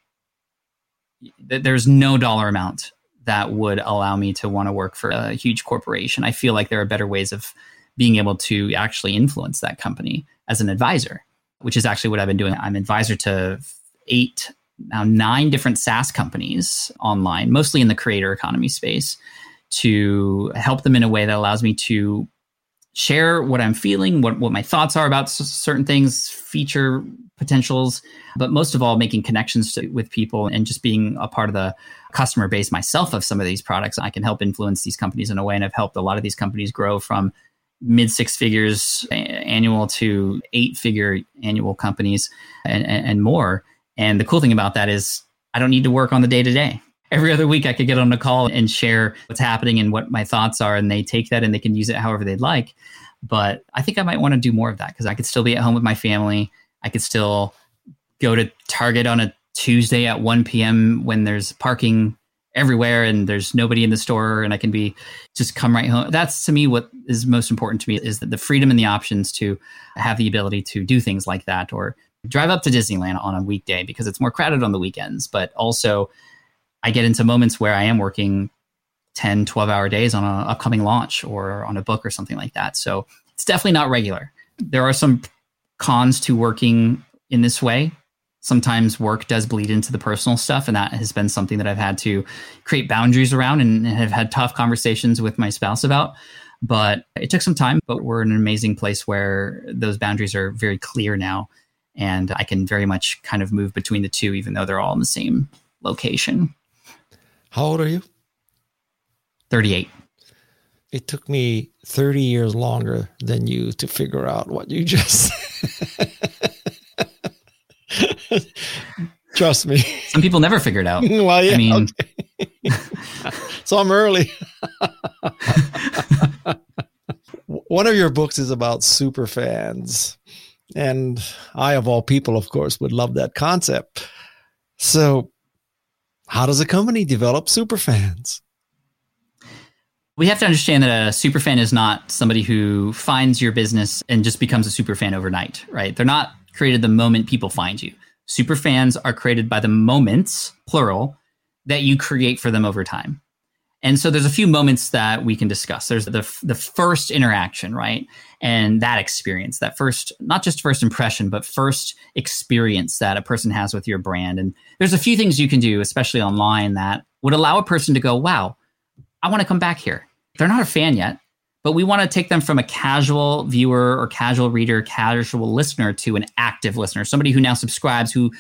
there's no dollar amount that would allow me to want to work for a huge corporation. I feel like there are better ways of being able to actually influence that company as an advisor, which is actually what I've been doing. I'm advisor to eight, now nine different SaaS companies online, mostly in the creator economy space, to help them in a way that allows me to share what I'm feeling, what, what my thoughts are about s- certain things, feature potentials, but most of all, making connections to, with people and just being a part of the customer base myself of some of these products. I can help influence these companies in a way, and I've helped a lot of these companies grow from mid six figures a- annual to eight figure annual companies and, and, and more. And the cool thing about that is I don't need to work on the day to day. Every other week I could get on a call and share what's happening and what my thoughts are, and they take that and they can use it however they'd like. But I think I might want to do more of that because I could still be at home with my family. I could still go to Target on a Tuesday at one p.m. when there's parking everywhere and there's nobody in the store and I can be just come right home. That's to me what is most important to me, is that the freedom and the options to have the ability to do things like that, or drive up to Disneyland on a weekday because it's more crowded on the weekends. But also I get into moments where I am working ten, twelve hour days on an upcoming launch or on a book or something like that. So it's definitely not regular. There are some cons to working in this way. Sometimes work does bleed into the personal stuff, and that has been something that I've had to create boundaries around and have had tough conversations with my spouse about. But it took some time, but we're in an amazing place where those boundaries are very clear now, and I can very much kind of move between the two, even though they're all in the same location. How old are you? thirty-eight. It took me thirty years longer than you to figure out what you just said. Trust me. Some people never figure it out. Well, yeah. I mean, okay. So I'm early. One of your books is about superfans, and I, of all people, of course, would love that concept. So how does a company develop superfans? We have to understand that a superfan is not somebody who finds your business and just becomes a superfan overnight, right? They're not created the moment people find you. Superfans are created by the moments, plural, that you create for them over time. And so there's a few moments that we can discuss. There's the the first interaction, right? And that experience, that first, not just first impression, but first experience that a person has with your brand. And there's a few things you can do, especially online, that would allow a person to go, wow, I want to come back here. They're not a fan yet, but we want to take them from a casual viewer or casual reader, casual listener to an active listener, somebody who now subscribes, who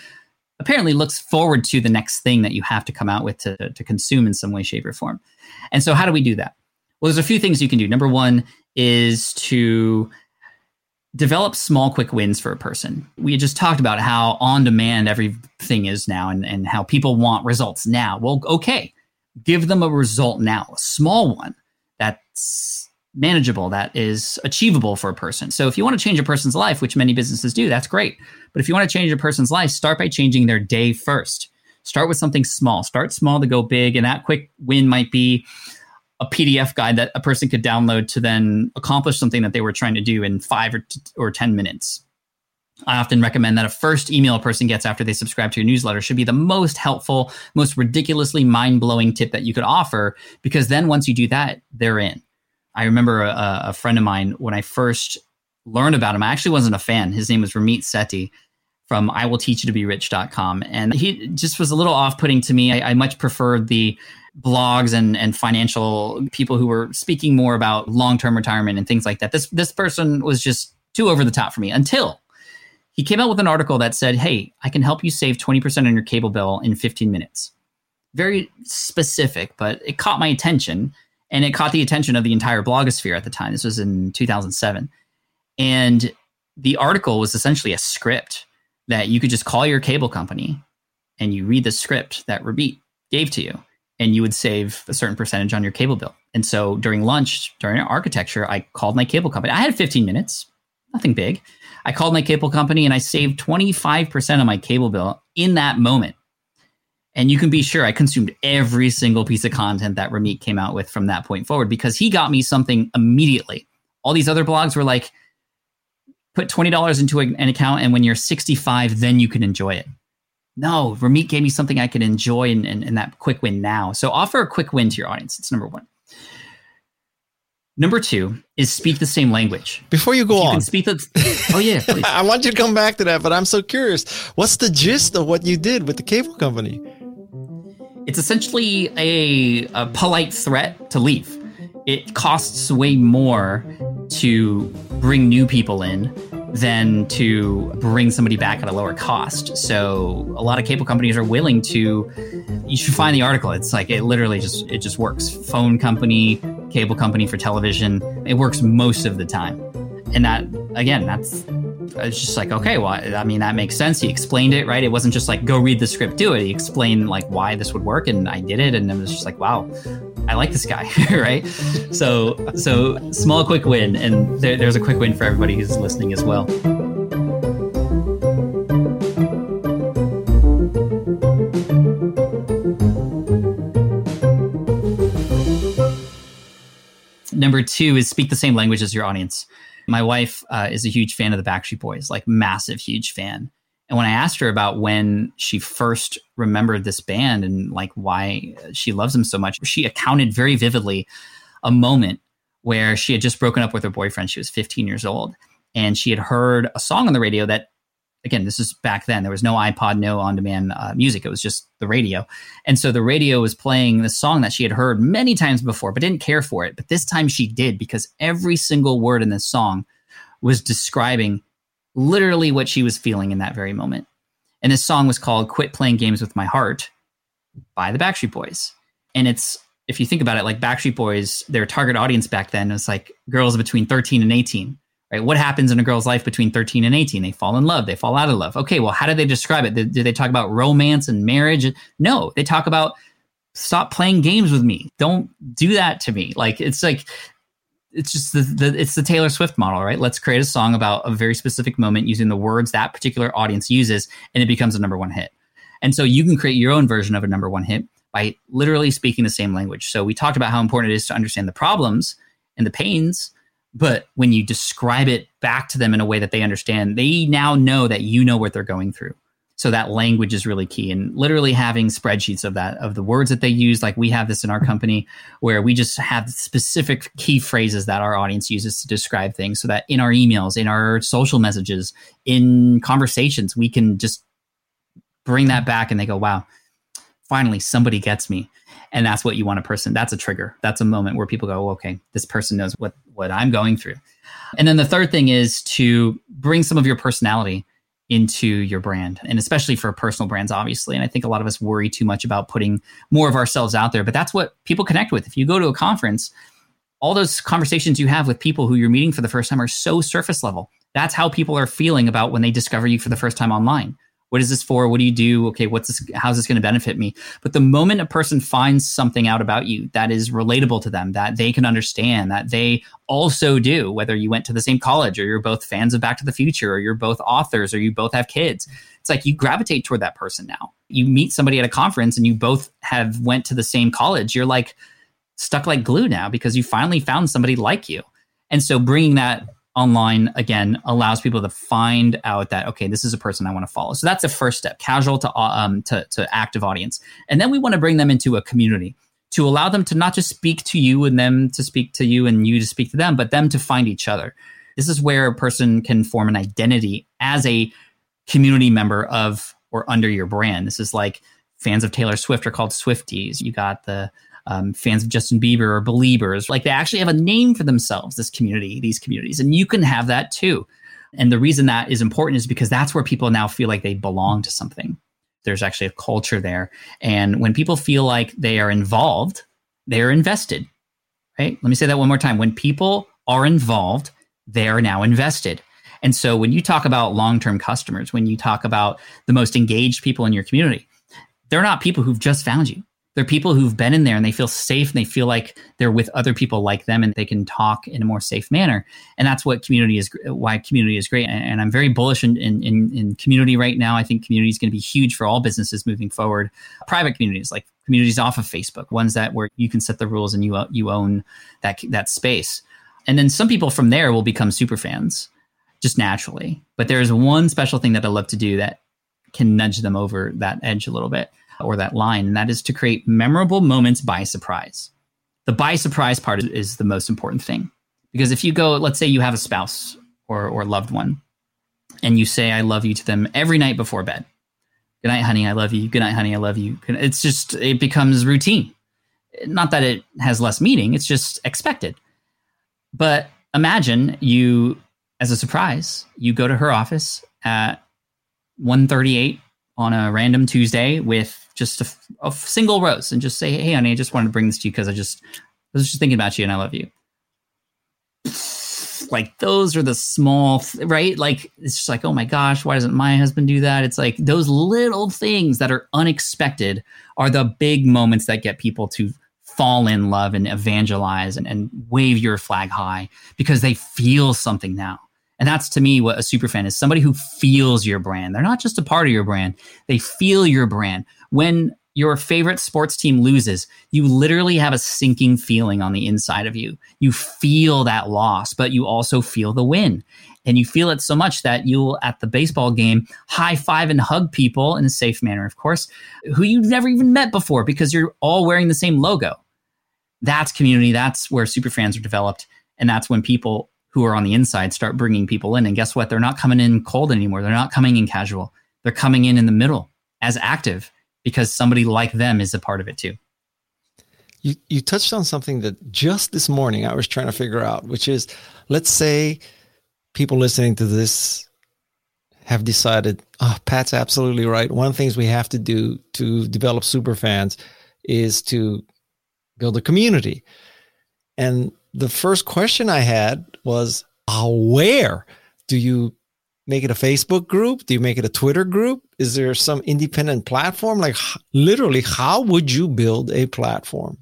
apparently looks forward to the next thing that you have to come out with to, to consume in some way, shape, or form. And so how do we do that? Well, there's a few things you can do. Number one is to develop small, quick wins for a person. We just talked about how on demand everything is now, and, and how people want results now. Well, okay, give them a result now, a small one that's manageable, that is achievable for a person. So if you want to change a person's life, which many businesses do, that's great. But if you want to change a person's life, start by changing their day first. Start with something small. Start small to go big. And that quick win might be a P D F guide that a person could download to then accomplish something that they were trying to do in five or, t- or ten minutes. I often recommend that a first email a person gets after they subscribe to your newsletter should be the most helpful, most ridiculously mind-blowing tip that you could offer, because then once you do that, they're in. I remember a, a friend of mine, when I first learned about him, I actually wasn't a fan. His name was Ramit Sethi from I Will Teach You to Be Rich dot com. And he just was a little off-putting to me. I, I much preferred the blogs and, and financial people who were speaking more about long-term retirement and things like that. This, this person was just too over the top for me, until he came out with an article that said, hey, I can help you save twenty percent on your cable bill in fifteen minutes. Very specific, but it caught my attention. And it caught the attention of the entire blogosphere at the time. This was in two thousand seven. And the article was essentially a script that you could just call your cable company and you read the script that Rabit gave to you, and you would save a certain percentage on your cable bill. And so during lunch, during architecture, I called my cable company. I had fifteen minutes, nothing big. I called my cable company and I saved twenty-five percent of my cable bill in that moment. And you can be sure I consumed every single piece of content that Ramit came out with from that point forward, because he got me something immediately. All these other blogs were like, put twenty dollars into an account, and when you're sixty-five, then you can enjoy it. No, Ramit gave me something I could enjoy, and, and, and that quick win now. So offer a quick win to your audience. It's number one. Number two is speak the same language. Before you go you on. Can speak the, oh, yeah. Please. I want you to come back to that, but I'm so curious. What's the gist of what you did with the cable company? It's essentially a, a polite threat to leave. It costs way more to bring new people in than to bring somebody back at a lower cost. So a lot of cable companies are willing to, you should find the article. It's like, it literally just, it just works. Phone company, cable company for television. It works most of the time. And that, again, that's, it's just like, okay, well, I mean, that makes sense. He explained it, right? It wasn't just like, go read the script, do it. He explained like why this would work, and I did it. And I was just like, wow, I like this guy, right? So, so small, quick win. And there, there's a quick win for everybody who's listening as well. Number two is speak the same language as your audience. My wife uh, is a huge fan of the Backstreet Boys, like massive, huge fan. And when I asked her about when she first remembered this band and like why she loves them so much, she accounted very vividly a moment where she had just broken up with her boyfriend. She was fifteen years old and she had heard a song on the radio that, again, this is back then, there was no iPod, no on-demand uh, music. It was just the radio. And so the radio was playing this song that she had heard many times before, but didn't care for it. But this time she did, because every single word in this song was describing literally what she was feeling in that very moment. And this song was called Quit Playing Games With My Heart by the Backstreet Boys. And it's, if you think about it, like Backstreet Boys, their target audience back then was like girls between thirteen and eighteen, right? What happens in a girl's life between thirteen and eighteen? They fall in love. They fall out of love. Okay, well, how do they describe it? Do they talk about romance and marriage? No, they talk about stop playing games with me. Don't do that to me. Like, it's like, it's just the, the it's the Taylor Swift model, right? Let's create a song about a very specific moment using the words that particular audience uses, and it becomes a number one hit. And so you can create your own version of a number one hit by literally speaking the same language. So we talked about how important it is to understand the problems and the pains, but when you describe it back to them in a way that they understand, they now know that you know what they're going through. So that language is really key, and literally having spreadsheets of that, of the words that they use. Like we have this in our company where we just have specific key phrases that our audience uses to describe things so that in our emails, in our social messages, in conversations, we can just bring that back and they go, wow, finally somebody gets me. And that's what you want a person. That's a trigger. That's a moment where people go, okay, this person knows what, what I'm going through. And then the third thing is to bring some of your personality into your brand, and especially for personal brands, obviously. And I think a lot of us worry too much about putting more of ourselves out there, but that's what people connect with. If you go to a conference, all those conversations you have with people who you're meeting for the first time are so surface level. That's how people are feeling about when they discover you for the first time online. What is this for? What do you do? Okay, what's this? How's this going to benefit me? But the moment a person finds something out about you that is relatable to them, that they can understand, that they also do, whether you went to the same college or you're both fans of Back to the Future or you're both authors or you both have kids, it's like you gravitate toward that person now. You meet somebody at a conference and you both have went to the same college. You're like stuck like glue now because you finally found somebody like you. And so bringing that online, again, allows people to find out that, okay, this is a person I want to follow. So that's the first step, casual to, um, to, to active audience. And then we want to bring them into a community to allow them to not just speak to you and them to speak to you and you to speak to them, but them to find each other. This is where a person can form an identity as a community member of or under your brand. This is like fans of Taylor Swift are called Swifties. You got the Um, fans of Justin Bieber or Beliebers, like they actually have a name for themselves, this community, these communities. And you can have that too. And the reason that is important is because that's where people now feel like they belong to something. There's actually a culture there. And when people feel like they are involved, they are invested, right? Let me say that one more time. When people are involved, they are now invested. And so when you talk about long-term customers, when you talk about the most engaged people in your community, they're not people who've just found you. They're people who've been in there and they feel safe and they feel like they're with other people like them and they can talk in a more safe manner. And that's what community is, why community is great. And I'm very bullish in, in, in community right now. I think community is going to be huge for all businesses moving forward. Private communities, like communities off of Facebook, ones that where you can set the rules and you, you own that, that space. And then some people from there will become superfans just naturally. But there's one special thing that I love to do that can nudge them over that edge a little bit, or that line, and that is to create memorable moments by surprise. The by surprise part is, is the most important thing. Because if you go, let's say you have a spouse or, or loved one, and you say, I love you to them every night before bed. Good night, honey, I love you. Good night, honey, I love you. It's just, it becomes routine. Not that it has less meaning, it's just expected. But imagine you, as a surprise, you go to her office at one thirty-eight on a random Tuesday with just a, a single rose and just say, hey, honey, I just wanted to bring this to you because I just I was just thinking about you and I love you. Like those are the small, right? Like, it's just like, oh my gosh, why doesn't my husband do that? It's like those little things that are unexpected are the big moments that get people to fall in love and evangelize and, and wave your flag high because they feel something now. And that's, to me, what a superfan is, somebody who feels your brand. They're not just a part of your brand. They feel your brand. When your favorite sports team loses, you literally have a sinking feeling on the inside of you. You feel that loss, but you also feel the win. And you feel it so much that you'll, at the baseball game, high-five and hug people in a safe manner, of course, who you've never even met before because you're all wearing the same logo. That's community. That's where superfans are developed. And that's when people who are on the inside start bringing people in. And guess what? They're not coming in cold anymore. They're not coming in casual. They're coming in in the middle as active, because somebody like them is a part of it too. You you touched on something that just this morning I was trying to figure out, which is, let's say people listening to this have decided, oh, Pat's absolutely right. One of the things we have to do to develop superfans is to build a community. And the first question I had was, oh, where do you make it? A Facebook group? Do you make it a Twitter group? Is there some independent platform? Like, literally, how would you build a platform?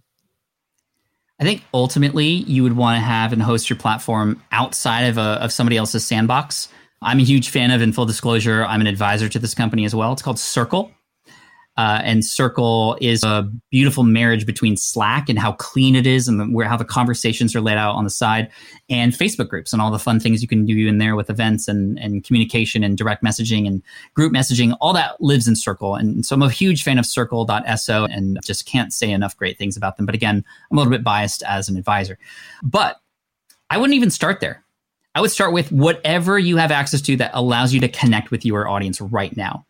I think ultimately you would want to have and host your platform outside of a, of somebody else's sandbox. I'm a huge fan of, in full disclosure, I'm an advisor to this company as well. It's called Circle. Uh, and Circle is a beautiful marriage between Slack and how clean it is, and the, where how the conversations are laid out on the side, and Facebook groups and all the fun things you can do in there with events and, and communication and direct messaging and group messaging. All that lives in Circle. And so I'm a huge fan of circle dot S O and just can't say enough great things about them. But again, I'm a little bit biased as an advisor. But I wouldn't even start there. I would start with whatever you have access to that allows you to connect with your audience right now.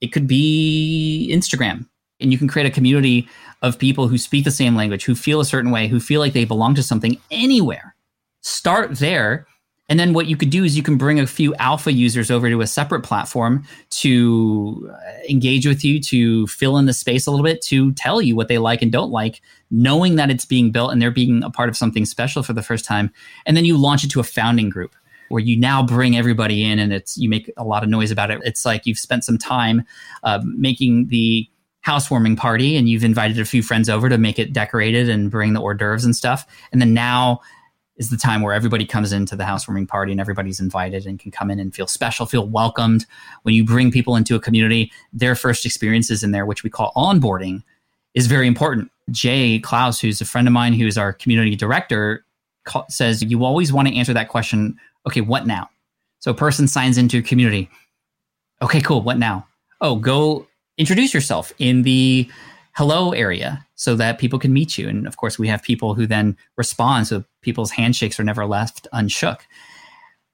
It could be Instagram, and you can create a community of people who speak the same language, who feel a certain way, who feel like they belong to something anywhere. Start there. And then what you could do is you can bring a few alpha users over to a separate platform to engage with you, to fill in the space a little bit, to tell you what they like and don't like, knowing that it's being built and they're being a part of something special for the first time. And then you launch it to a founding group, where you now bring everybody in, and it's, you make a lot of noise about it. It's like you've spent some time uh, making the housewarming party, and you've invited a few friends over to make it decorated and bring the hors d'oeuvres and stuff. And then now is the time where everybody comes into the housewarming party and everybody's invited and can come in and feel special, feel welcomed. When you bring people into a community, their first experiences in there, which we call onboarding, is very important. Jay Klaus, who's a friend of mine, who's our community director, ca- says you always want to answer that question, okay, what now? So a person signs into your community. Okay, cool. What now? Oh, go introduce yourself in the hello area so that people can meet you. And of course, we have people who then respond, so people's handshakes are never left unshook.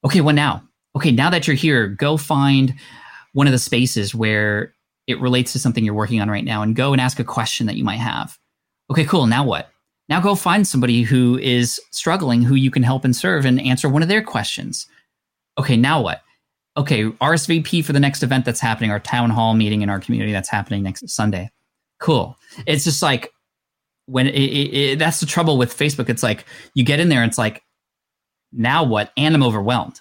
Okay, what now? Okay, now that you're here, go find one of the spaces where it relates to something you're working on right now and go and ask a question that you might have. Okay, cool. Now what? Now go find somebody who is struggling, who you can help and serve, and answer one of their questions. Okay, now what? Okay, R S V P for the next event that's happening, our town hall meeting in our community that's happening next Sunday. Cool. It's just like, when it, it, it, that's the trouble with Facebook. It's like, you get in there, it's like, now what? And I'm overwhelmed.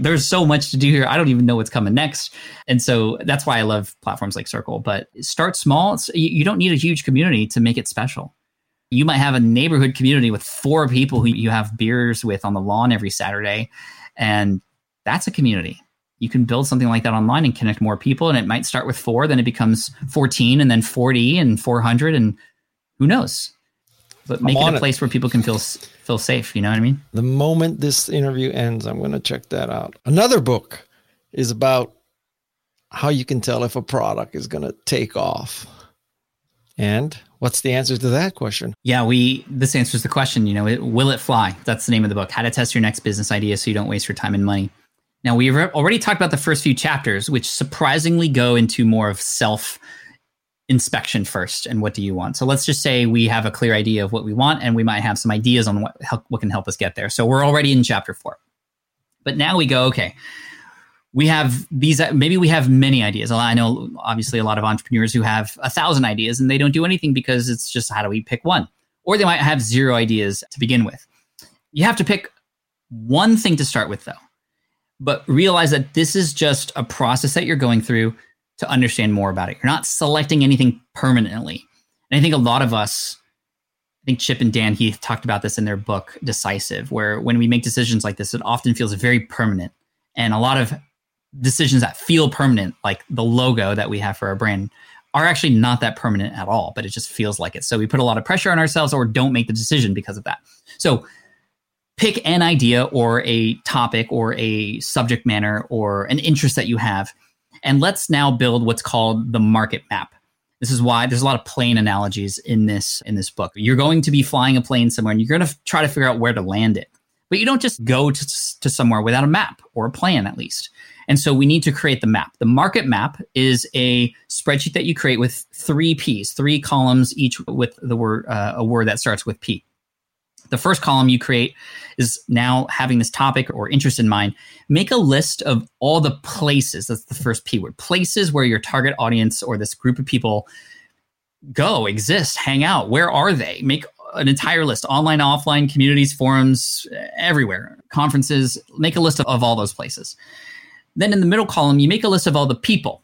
There's so much to do here. I don't even know what's coming next. And so that's why I love platforms like Circle. But start small. It's, you, you don't need a huge community to make it special. You might have a neighborhood community with four people who you have beers with on the lawn every Saturday. And that's a community. You can build something like that online and connect more people. And it might start with four, then it becomes fourteen, and then forty and four hundred, and who knows? But make it a place where people can feel feel safe. You know what I mean? The moment this interview ends, I'm going to check that out. Another book is about how you can tell if a product is going to take off. And what's the answer to that question? Yeah, we this answers the question, you know, it, Will It Fly? That's the name of the book, How to Test Your Next Business Idea So You Don't Waste Your Time and Money. Now, we've already talked about the first few chapters, which surprisingly go into more of self-inspection first and what do you want. So let's just say we have a clear idea of what we want, and we might have some ideas on what, what can help us get there. So we're already in chapter four. But now we go, okay, we have these, maybe we have many ideas. I know obviously a lot of entrepreneurs who have a thousand ideas and they don't do anything because it's just, how do we pick one? Or they might have zero ideas to begin with. You have to pick one thing to start with though, but realize that this is just a process that you're going through to understand more about it. You're not selecting anything permanently. And I think a lot of us, I think Chip and Dan Heath talked about this in their book, Decisive, where when we make decisions like this, it often feels very permanent. And a lot of decisions that feel permanent, like the logo that we have for our brand, are actually not that permanent at all, but it just feels like it. So we put a lot of pressure on ourselves or don't make the decision because of that. So pick an idea or a topic or a subject matter or an interest that you have, and let's now build what's called the market map. This is why there's a lot of plane analogies in this in this book. You're going to be flying a plane somewhere and you're going to f- try to figure out where to land it. But you don't just go to, to somewhere without a map or a plan, at least. And so we need to create the map. The market map is a spreadsheet that you create with three Ps, three columns, each with the word uh, a word that starts with P. The first column you create is now having this topic or interest in mind. Make a list of all the places. That's the first P word. Places where your target audience or this group of people go, exist, hang out. Where are they? Make an entire list. Online, offline, communities, forums, everywhere. Conferences. Make a list of, of all those places. Then in the middle column, you make a list of all the people.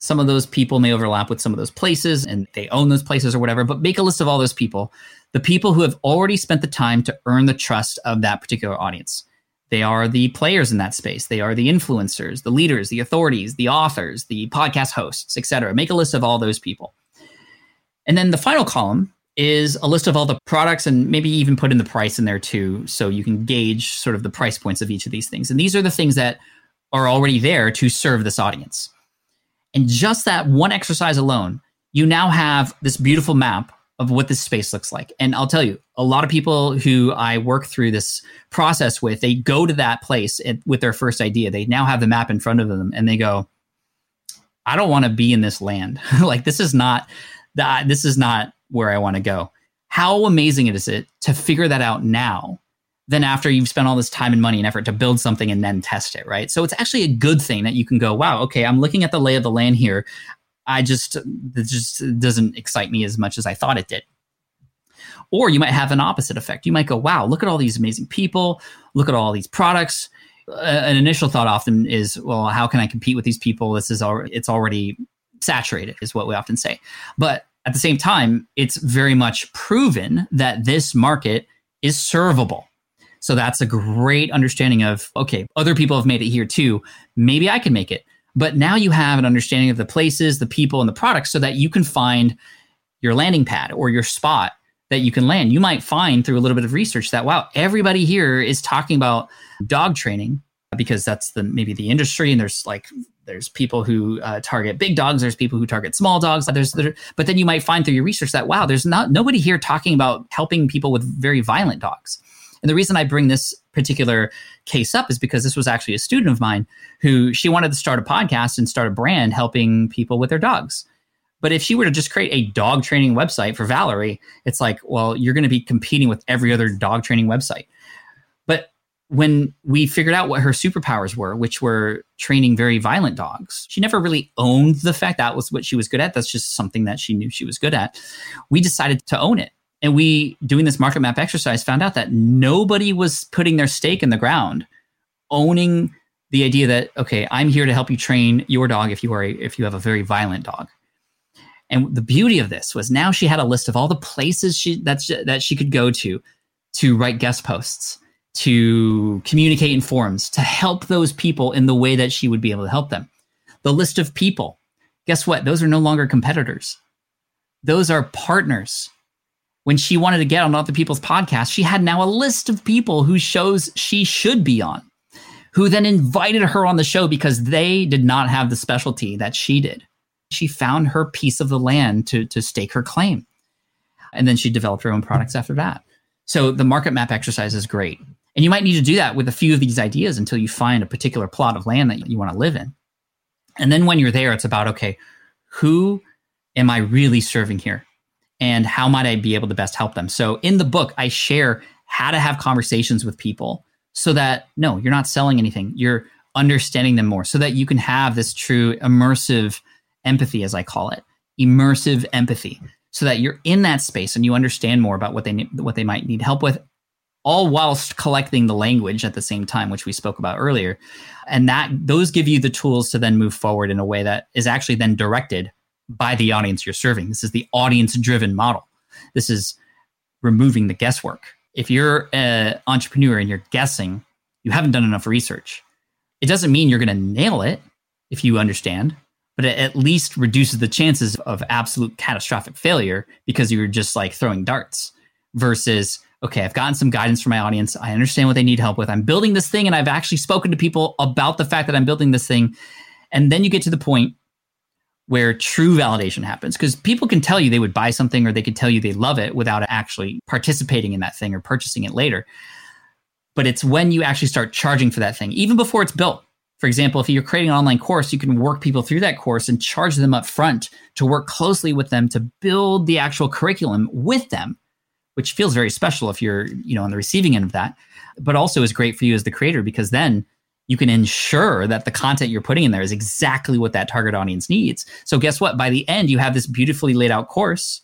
Some of those people may overlap with some of those places and they own those places or whatever, but make a list of all those people. The people who have already spent the time to earn the trust of that particular audience. They are the players in that space. They are the influencers, the leaders, the authorities, the authors, the podcast hosts, et cetera. Make a list of all those people. And then the final column is a list of all the products, and maybe even put in the price in there too, so you can gauge sort of the price points of each of these things. And these are the things that are already there to serve this audience. And just that one exercise alone, you now have this beautiful map of what this space looks like. And I'll tell you, a lot of people who I work through this process with, they go to that place with their first idea. They now have the map in front of them and they go, I don't want to be in this land. Like, this is not the, this is not where I want to go. How amazing is it to figure that out now? Then after you've spent all this time and money and effort to build something and then test it, right? So it's actually a good thing that you can go, wow, okay, I'm looking at the lay of the land here. I just, this just doesn't excite me as much as I thought it did. Or you might have an opposite effect. You might go, wow, look at all these amazing people. Look at all these products. Uh, an initial thought often is, well, how can I compete with these people? This is already, it's already saturated is what we often say. But at the same time, it's very much proven that this market is servable. So that's a great understanding of, okay, other people have made it here too. Maybe I can make it. But now you have an understanding of the places, the people, and the products so that you can find your landing pad or your spot that you can land. You might find through a little bit of research that, wow, everybody here is talking about dog training because that's the maybe the industry. And there's like, there's people who uh, target big dogs. There's people who target small dogs. There's, there, but then you might find through your research that, wow, there's not nobody here talking about helping people with very violent dogs. And the reason I bring this particular case up is because this was actually a student of mine who she wanted to start a podcast and start a brand helping people with their dogs. But if she were to just create a dog training website for Valerie, it's like, well, you're going to be competing with every other dog training website. But when we figured out what her superpowers were, which were training very violent dogs, she never really owned the fact that was what she was good at. That's just something that she knew she was good at. We decided to own it. And we, doing this market map exercise, found out that nobody was putting their stake in the ground, owning the idea that, okay, I'm here to help you train your dog if you are a, if you have a very violent dog. And the beauty of this was now she had a list of all the places she that she, that she could go to, to write guest posts, to communicate in forums, to help those people in the way that she would be able to help them. The list of people, guess what? Those are no longer competitors. Those are partners. When she wanted to get on other people's podcasts, she had now a list of people whose shows she should be on, who then invited her on the show because they did not have the specialty that she did. She found her piece of the land to, to stake her claim. And then she developed her own products after that. So the market map exercise is great. And you might need to do that with a few of these ideas until you find a particular plot of land that you want to live in. And then when you're there, it's about, okay, who am I really serving here? And how might I be able to best help them? So in the book, I share how to have conversations with people so that, no, you're not selling anything. You're understanding them more so that you can have this true immersive empathy, as I call it, immersive empathy, so that you're in that space and you understand more about what they what they might need help with, all whilst collecting the language at the same time, which we spoke about earlier. And that those give you the tools to then move forward in a way that is actually then directed by the audience you're serving. This is the audience-driven model. This is removing the guesswork. If you're an entrepreneur and you're guessing, you haven't done enough research. It doesn't mean you're going to nail it if you understand, but it at least reduces the chances of absolute catastrophic failure because you're just like throwing darts versus, okay, I've gotten some guidance from my audience. I understand what they need help with. I'm building this thing and I've actually spoken to people about the fact that I'm building this thing. And then you get to the point where true validation happens, because people can tell you they would buy something or they could tell you they love it without actually participating in that thing or purchasing it later. But it's when you actually start charging for that thing, even before it's built. For example, if you're creating an online course, you can work people through that course and charge them up front to work closely with them to build the actual curriculum with them, which feels very special if you're, you know, on the receiving end of that, but also is great for you as the creator, because then you can ensure that the content you're putting in there is exactly what that target audience needs. So guess what? By the end, you have this beautifully laid out course,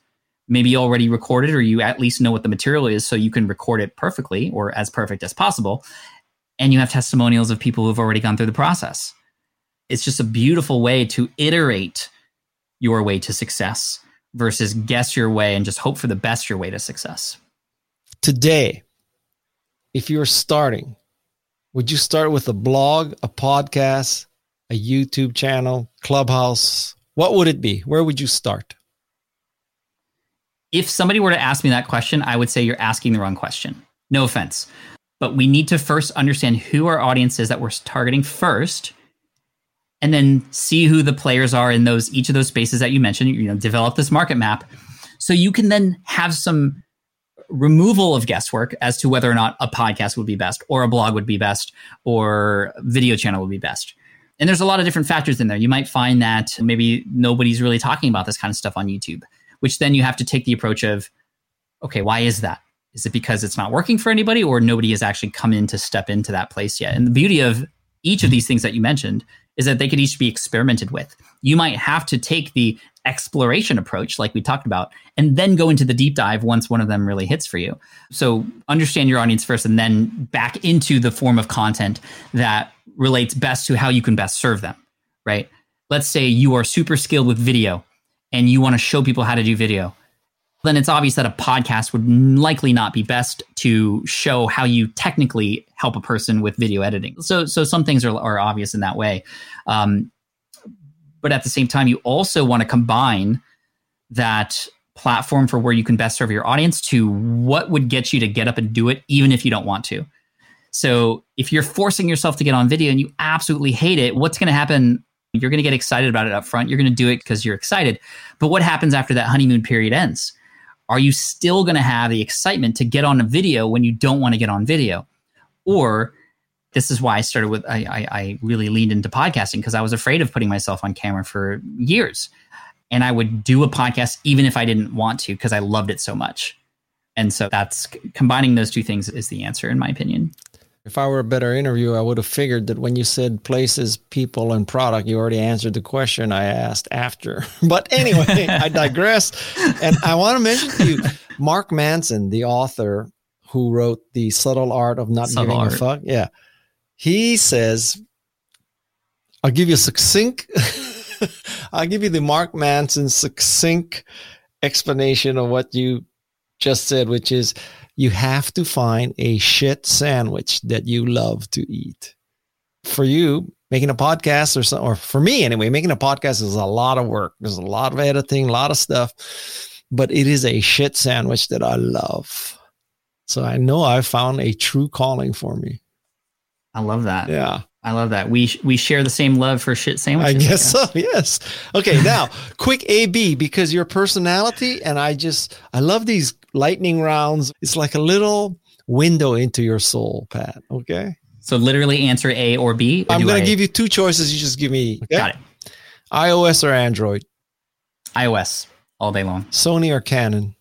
maybe already recorded, or you at least know what the material is so you can record it perfectly or as perfect as possible. And you have testimonials of people who've already gone through the process. It's just a beautiful way to iterate your way to success versus guess your way and just hope for the best your way to success. Today, if you're starting, would you start with a blog, a podcast, a YouTube channel, Clubhouse? What would it be? Where would you start? If somebody were to ask me that question, I would say you're asking the wrong question. No offense. But we need to first understand who our audience is that we're targeting first, and then see who the players are in those each of those spaces that you mentioned. You know, develop this market map so you can then have some removal of guesswork as to whether or not a podcast would be best, or a blog would be best, or a video channel would be best. And there's a lot of different factors in there. You might find that maybe nobody's really talking about this kind of stuff on YouTube, which then you have to take the approach of, okay, why is that? Is it because it's not working for anybody, or nobody has actually come in to step into that place yet? And the beauty of each of these things that you mentioned is that they could each be experimented with. You might have to take the exploration approach, like we talked about, and then go into the deep dive once one of them really hits for you. So understand your audience first, and then back into the form of content that relates best to how you can best serve them, right? Let's say you are super skilled with video, and you want to show people how to do video, then it's obvious that a podcast would likely not be best to show how you technically help a person with video editing. So so some things are, are obvious in that way. Um, but at the same time, you also want to combine that platform for where you can best serve your audience to what would get you to get up and do it, even if you don't want to. So if you're forcing yourself to get on video and you absolutely hate it, what's going to happen? You're going to get excited about it up front. You're going to do it because you're excited. But what happens after that honeymoon period ends? Are you still going to have the excitement to get on a video when you don't want to get on video? Or this is why I started with, I, I, I really leaned into podcasting, because I was afraid of putting myself on camera for years. And I would do a podcast even if I didn't want to, because I loved it so much. And so that's combining those two things is the answer, in my opinion. If I were a better interviewer, I would have figured that when you said places, people, and product, you already answered the question I asked after. But anyway, I digress. And I want to mention to you, Mark Manson, the author who wrote The Subtle Art of Not Subtle Giving Art. a Fuck. Yeah. He says, I'll give you a succinct, I'll give you the Mark Manson succinct explanation of what you just said, which is, you have to find a shit sandwich that you love to eat. For you, making a podcast or so, or for me anyway, making a podcast is a lot of work. There's a lot of editing, a lot of stuff, but it is a shit sandwich that I love. So I know I found a true calling for me. I love that. Yeah. I love that. We we share the same love for shit sandwiches. I guess, I guess. so, yes. Okay, now, quick A B, because your personality, and I just, I love these lightning rounds. It's like a little window into your soul, Pat, okay? So literally answer A or B? Or I'm going to give you two choices. You just give me. Okay? Got it. iOS or Android? iOS, all day long. Sony or Canon?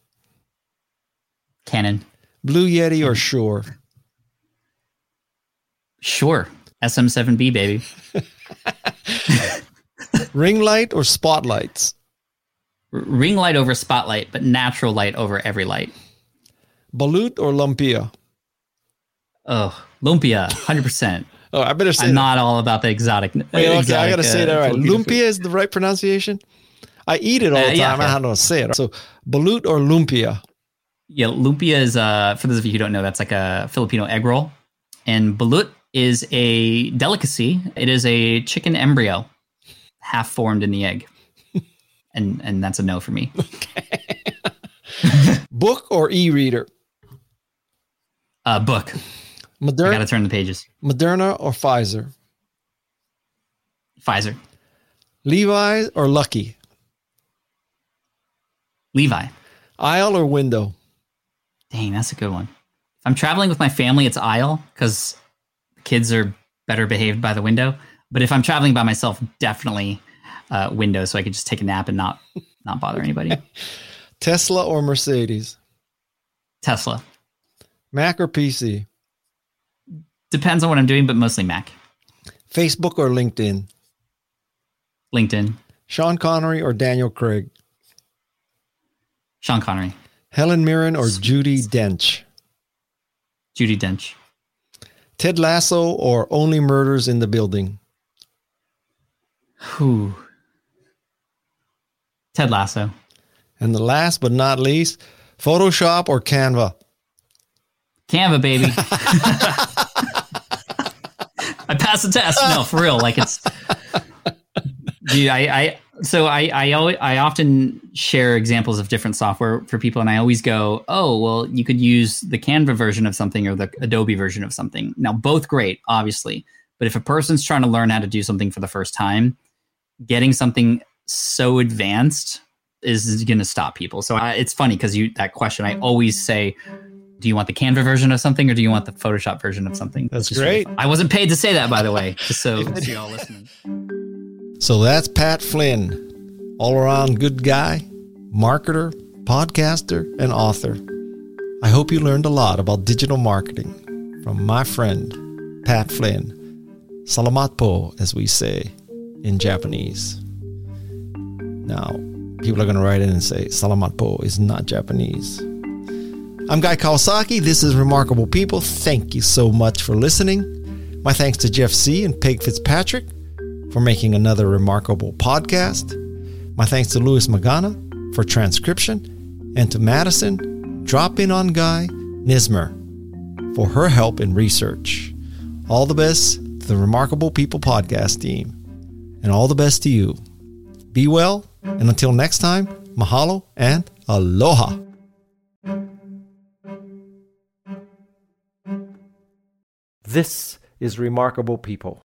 Canon. Blue Yeti Canon. Or Shure? Shure. S M seven B, baby. Ring light or spotlights? Ring light over spotlight, but natural light over every light. Balut or lumpia? Oh, lumpia, one hundred percent. Oh, I better say I'm that. not all about the exotic. Wait, okay, exotic, I got to uh, say that right. Lumpia food. Is the right pronunciation? I eat it all uh, the yeah, time. I don't know how to say it. So balut or lumpia? Yeah, lumpia is, uh, for those of you who don't know, that's like a Filipino egg roll. And balut is a delicacy. It is a chicken embryo. half formed in the egg. And and that's a no for me. Okay. Book or e-reader? Uh, book. Moderna, I got to turn the pages. Moderna or Pfizer? Pfizer. Levi's or Lucky? Levi. Aisle or window? Dang, that's a good one. If I'm traveling with my family, it's aisle because kids are better behaved by the window. But if I'm traveling by myself, definitely uh, window, so I could just take a nap and not not bother anybody. Tesla or Mercedes? Tesla. Mac or P C? Depends on what I'm doing, but mostly Mac. Facebook or LinkedIn? LinkedIn. Sean Connery or Daniel Craig? Sean Connery. Helen Mirren or Judi Dench? Judi Dench. Ted Lasso or Only Murders in the Building? Whew. Ted Lasso. And the last but not least, Photoshop or Canva? Canva, baby. I passed the test. No, for real. Like it's, dude, I, I, so I, I, always, I often share examples of different software for people. And I always go, oh, well, you could use the Canva version of something or the Adobe version of something. Now, both great, obviously. But if a person's trying to learn how to do something for the first time, getting something so advanced is going to stop people. So I, it's funny because you, that question, I always say, do you want the Canva version of something or do you want the Photoshop version of something? That's just great. Sort of, I wasn't paid to say that, by the way, just so you're all listening. So that's Pat Flynn, all around good guy, marketer, podcaster, and author. I hope you learned a lot about digital marketing from my friend, Pat Flynn. Salamat po, as we say in Japanese. Now, people are going to write in and say, Salamat po is not Japanese. I'm Guy Kawasaki. This is Remarkable People. Thank you so much for listening. My thanks to Jeff C. and Peg Fitzpatrick for making another remarkable podcast. My thanks to Louis Magana for transcription, and to Madison, drop in on Guy, Nismer for her help in research. All the best to the Remarkable People podcast team, and all the best to you. Be well, and until next time, mahalo and aloha. This is Remarkable People.